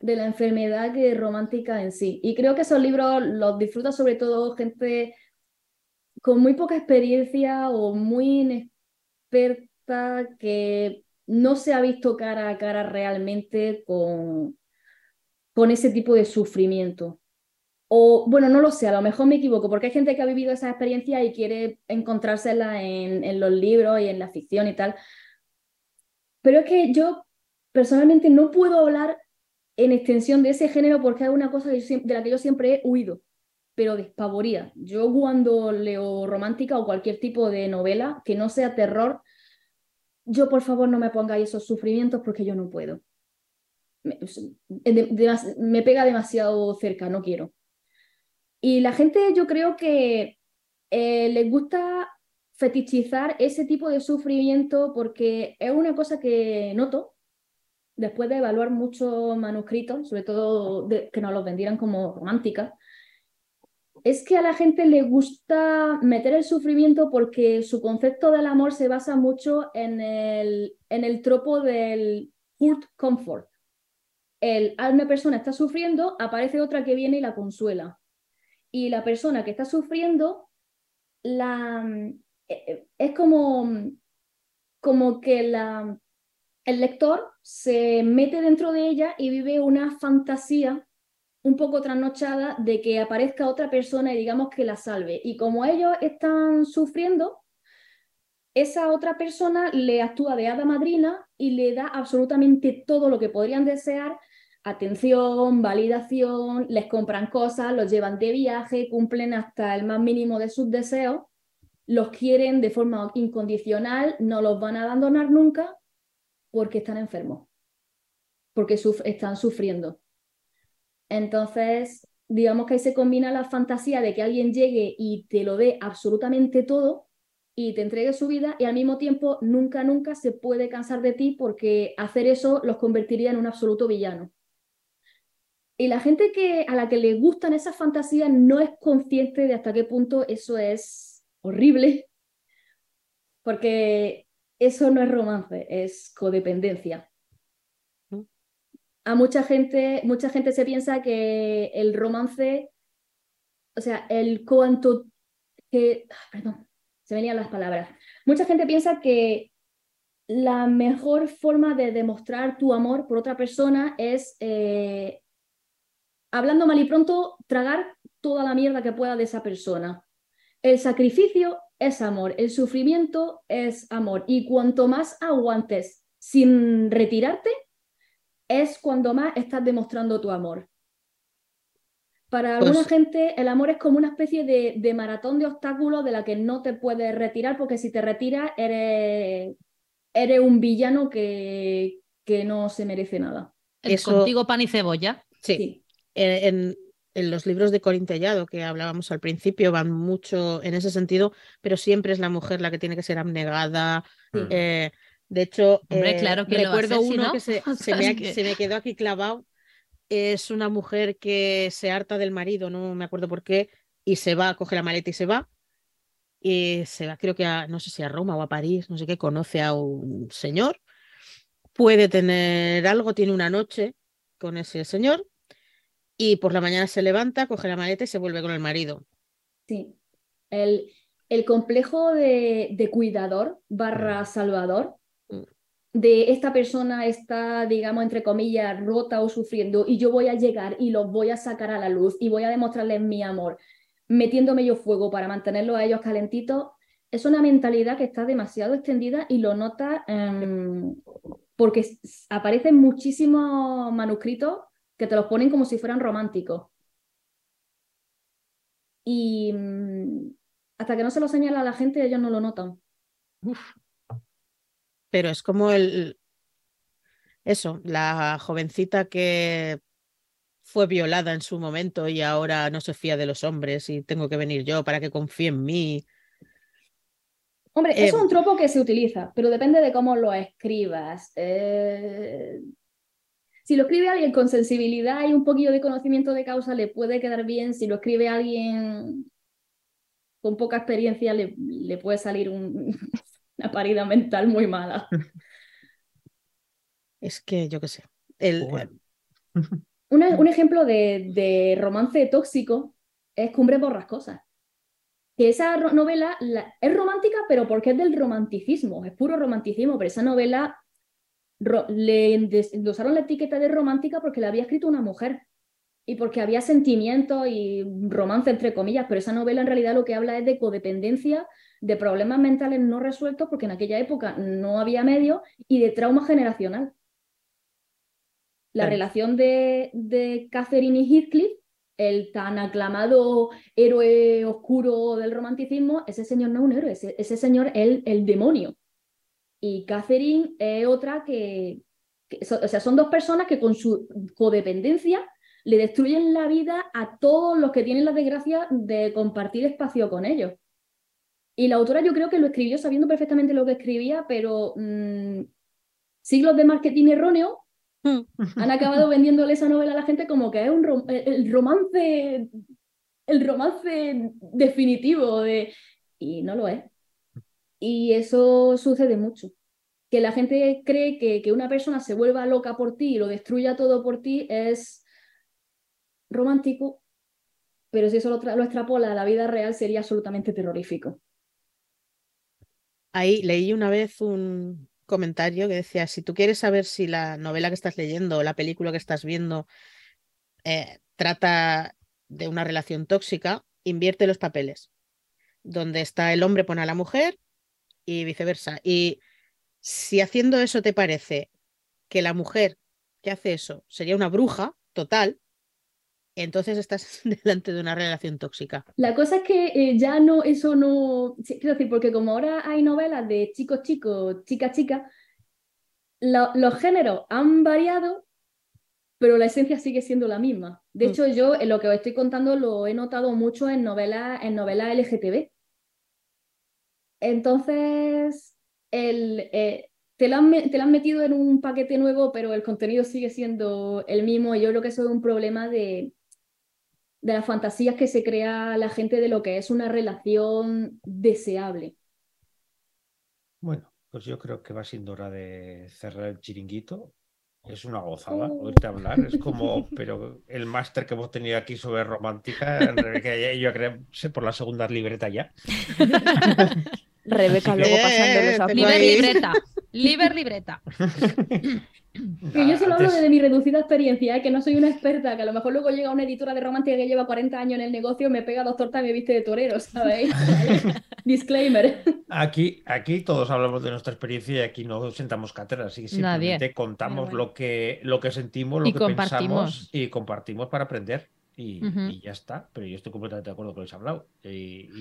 de la enfermedad que romántica en sí. Y creo que esos libros los disfruta sobre todo gente con muy poca experiencia o muy inexperta, que no se ha visto cara a cara realmente con, con ese tipo de sufrimiento. O, bueno, no lo sé, a lo mejor me equivoco, porque hay gente que ha vivido esa experiencia y quiere encontrársela en, en los libros y en la ficción y tal. Pero es que yo personalmente no puedo hablar en extensión de ese género, porque es una cosa que yo, de la que yo siempre he huido, pero despavorida. Yo cuando leo romántica o cualquier tipo de novela que no sea terror, yo por favor no me pongáis esos sufrimientos porque yo no puedo. Me, de, de, me pega demasiado cerca, no quiero. Y la gente, yo creo que eh, les gusta fetichizar ese tipo de sufrimiento porque es una cosa que noto después de evaluar muchos manuscritos, sobre todo de, que nos los vendieran como románticas, es que a la gente le gusta meter el sufrimiento porque su concepto del amor se basa mucho en el, en el tropo del hurt comfort. El, una persona está sufriendo, aparece otra que viene y la consuela. Y la persona que está sufriendo la, es como, como que la... el lector se mete dentro de ella y vive una fantasía un poco trasnochada de que aparezca otra persona y digamos que la salve. Y como ellos están sufriendo, esa otra persona le actúa de hada madrina y le da absolutamente todo lo que podrían desear: atención, validación, les compran cosas, los llevan de viaje, cumplen hasta el más mínimo de sus deseos, los quieren de forma incondicional, no los van a abandonar nunca, porque están enfermos, porque suf- están sufriendo. Entonces, digamos que ahí se combina la fantasía de que alguien llegue y te lo dé absolutamente todo y te entregue su vida, y al mismo tiempo nunca, nunca se puede cansar de ti porque hacer eso los convertiría en un absoluto villano. Y la gente que, a la que le gustan esas fantasías no es consciente de hasta qué punto eso es horrible, porque... eso no es romance, es codependencia. A mucha gente, mucha gente se piensa que el romance, o sea, el cuanto que, perdón, se venían las palabras. Mucha gente piensa que la mejor forma de demostrar tu amor por otra persona es, eh, hablando mal y pronto, tragar toda la mierda que pueda de esa persona. El sacrificio es amor, el sufrimiento es amor, y cuanto más aguantes sin retirarte es cuando más estás demostrando tu amor. Para alguna pues... gente el amor es como una especie de, de maratón de obstáculos de la que no te puedes retirar, porque si te retiras eres, eres un villano que, que no se merece nada. ¿Es Eso... contigo pan y cebolla? Sí, sí. En, en... En los libros de Corín Tellado, que hablábamos al principio, van mucho en ese sentido, pero siempre es la mujer la que tiene que ser abnegada. Sí. Eh, de hecho, Hombre, eh, claro que recuerdo hacer, uno ¿no? que, se, o sea, se, me ha, que se me quedó aquí clavado. Es una mujer que se harta del marido, no me acuerdo por qué, y se va, coge la maleta y se va. Y se va, creo que a, no sé si a Roma o a París, no sé qué, conoce a un señor. Puede tener algo, tiene una noche con ese señor. Y por la mañana se levanta, coge la maleta y se vuelve con el marido. Sí. El, el complejo de, de cuidador barra salvador de esta persona está, digamos, entre comillas, rota o sufriendo, y yo voy a llegar y los voy a sacar a la luz y voy a demostrarles mi amor, metiéndome yo fuego para mantenerlos a ellos calentitos. Es una mentalidad que está demasiado extendida y lo nota eh, porque aparecen muchísimos manuscritos que te los ponen como si fueran románticos. Y hasta que no se lo señala a la gente, ellos no lo notan. Uf. Pero es como el... Eso, la jovencita que fue violada en su momento y ahora no se fía de los hombres y tengo que venir yo para que confíe en mí. Hombre, eh... es un tropo que se utiliza, pero depende de cómo lo escribas. Eh... Si lo escribe alguien con sensibilidad y un poquillo de conocimiento de causa, le puede quedar bien. Si lo escribe alguien con poca experiencia, le, le puede salir un, una parida mental muy mala. Es que, yo qué sé. El, bueno. un, un ejemplo de, de romance tóxico es Cumbres Borrascosas. Que esa novela la, es romántica, pero porque es del romanticismo. Es puro romanticismo, pero esa novela... le endossaron la etiqueta de romántica porque la había escrito una mujer y porque había sentimientos y romance entre comillas, pero esa novela en realidad lo que habla es de codependencia, de problemas mentales no resueltos porque en aquella época no había medios y de trauma generacional. La sí. relación de, de Catherine y Heathcliff, el tan aclamado héroe oscuro del romanticismo, ese señor no es un héroe, ese, ese señor es el, el demonio. Y Catherine es otra que, que... O sea, son dos personas que con su codependencia le destruyen la vida a todos los que tienen la desgracia de compartir espacio con ellos. Y la autora yo creo que lo escribió sabiendo perfectamente lo que escribía, pero mmm, siglos de marketing erróneo han acabado vendiéndole esa novela a la gente como que es un rom- el romance... el romance definitivo de... Y no lo es. Y eso sucede mucho. Que la gente cree que, que una persona se vuelva loca por ti y lo destruya todo por ti es romántico, pero si eso lo, lo extrapola a la vida real sería absolutamente terrorífico. Ahí leí una vez un comentario que decía, si tú quieres saber si la novela que estás leyendo o la película que estás viendo eh, trata de una relación tóxica, invierte los papeles. Donde está el hombre pone a la mujer y viceversa. Y si haciendo eso te parece que la mujer que hace eso sería una bruja total, entonces estás delante de una relación tóxica. La cosa es que eh, ya no, eso no... Quiero decir, porque como ahora hay novelas de chicos, chicos, chica, chica, lo, los géneros han variado, pero la esencia sigue siendo la misma. De hecho, mm. yo en lo que os estoy contando lo he notado mucho en novelas en novelas L G T B. Entonces, el, eh, te, lo han, te lo han metido en un paquete nuevo, pero el contenido sigue siendo el mismo. Y yo creo que eso es un problema de, de las fantasías que se crea la gente de lo que es una relación deseable. Bueno, pues yo creo que va siendo hora de cerrar el chiringuito. Es una gozada oh. oírte hablar. Es como, pero el máster que hemos tenido aquí sobre romántica, Rebeca, yo creo, sé, por la segunda libreta ya. Rebeca, luego pasándoles a Liber libreta, Liber libreta. Que yo solo hablo desde mi reducida experiencia, ¿eh? Que no soy una experta, que a lo mejor luego llega una editora de romántica que lleva cuarenta años en el negocio, me pega dos tortas y me viste de torero, ¿sabéis? Disclaimer. Aquí, aquí todos hablamos de nuestra experiencia y aquí no sentamos cátedra, así que simplemente Nadie. contamos bueno. lo, que, lo que sentimos, lo y que pensamos y compartimos para aprender. Y, uh-huh. y ya está, pero yo estoy completamente de acuerdo con lo que habéis hablado y,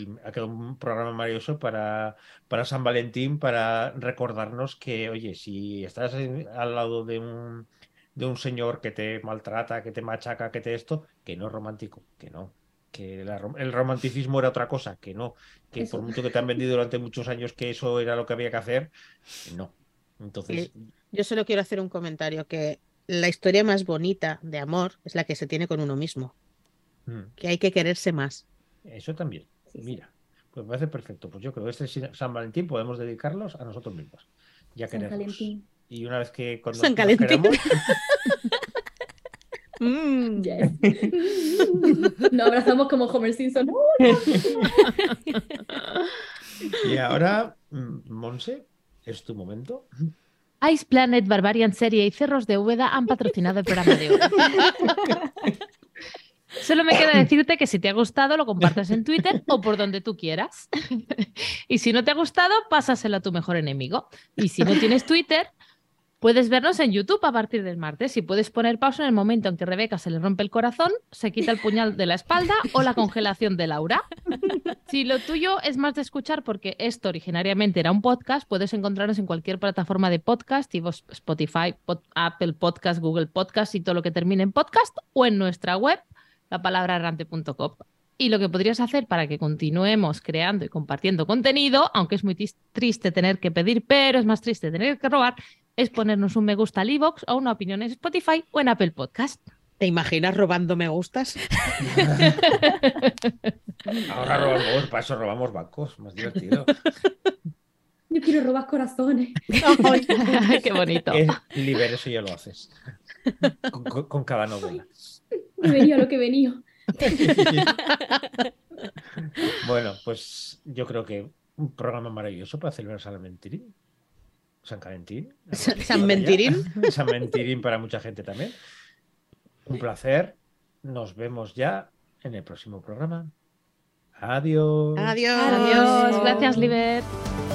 y ha quedado un programa maravilloso para, para San Valentín, para recordarnos que, oye, si estás al lado de un, de un señor que te maltrata, que te machaca, que te esto, que no es romántico, que no, que la, el romanticismo era otra cosa, que no, que eso. Por mucho que te han vendido durante muchos años que eso era lo que había que hacer, no. Entonces, yo solo quiero hacer un comentario, que la historia más bonita de amor es la que se tiene con uno mismo. Que hay que quererse más. Eso también, mira, pues me parece perfecto. Pues yo creo que este San Valentín podemos dedicarlos a nosotros mismos. Ya San queremos Valentín. Y una vez que cuando San Valentín mm. yes. nos abrazamos como Homer Simpson. ¡Oh, no! Y ahora, Monse, es tu momento. Ice Planet, Barbarian Serie y Cerros de Úbeda han patrocinado el programa de hoy. Solo me queda decirte que si te ha gustado lo compartas en Twitter o por donde tú quieras. Y si no te ha gustado, pásaselo a tu mejor enemigo. Y si no tienes Twitter, Puedes vernos en YouTube a partir del martes y puedes poner pausa en el momento en que Rebeca se le rompe el corazón, se quita el puñal de la espalda o la congelación de Laura. Si lo tuyo es más de escuchar, porque esto originariamente era un podcast, puedes encontrarnos en cualquier plataforma de podcast, Spotify, Apple Podcast, Google Podcast y todo lo que termine en podcast, o en nuestra web, la palabra errante punto com. Y lo que podrías hacer para que continuemos creando y compartiendo contenido, aunque es muy triste tener que pedir, pero es más triste tener que robar, es ponernos un me gusta al iVoox o una opinión en Spotify o en Apple Podcast. ¿Te imaginas robando me gustas? Ahora robamos, para eso robamos bancos, más divertido. Yo quiero robar corazones. ¡Qué bonito! Es libre, eso ya lo haces. Con, con, con cada novela. Me venía lo que venía. Bueno, pues yo creo que un programa maravilloso para celebrar San Mentirín. San Calentín. San, San Mentirín. San Mentirín para mucha gente también. Un placer. Nos vemos ya en el próximo programa. Adiós. Adiós. Adiós. Gracias, Liber.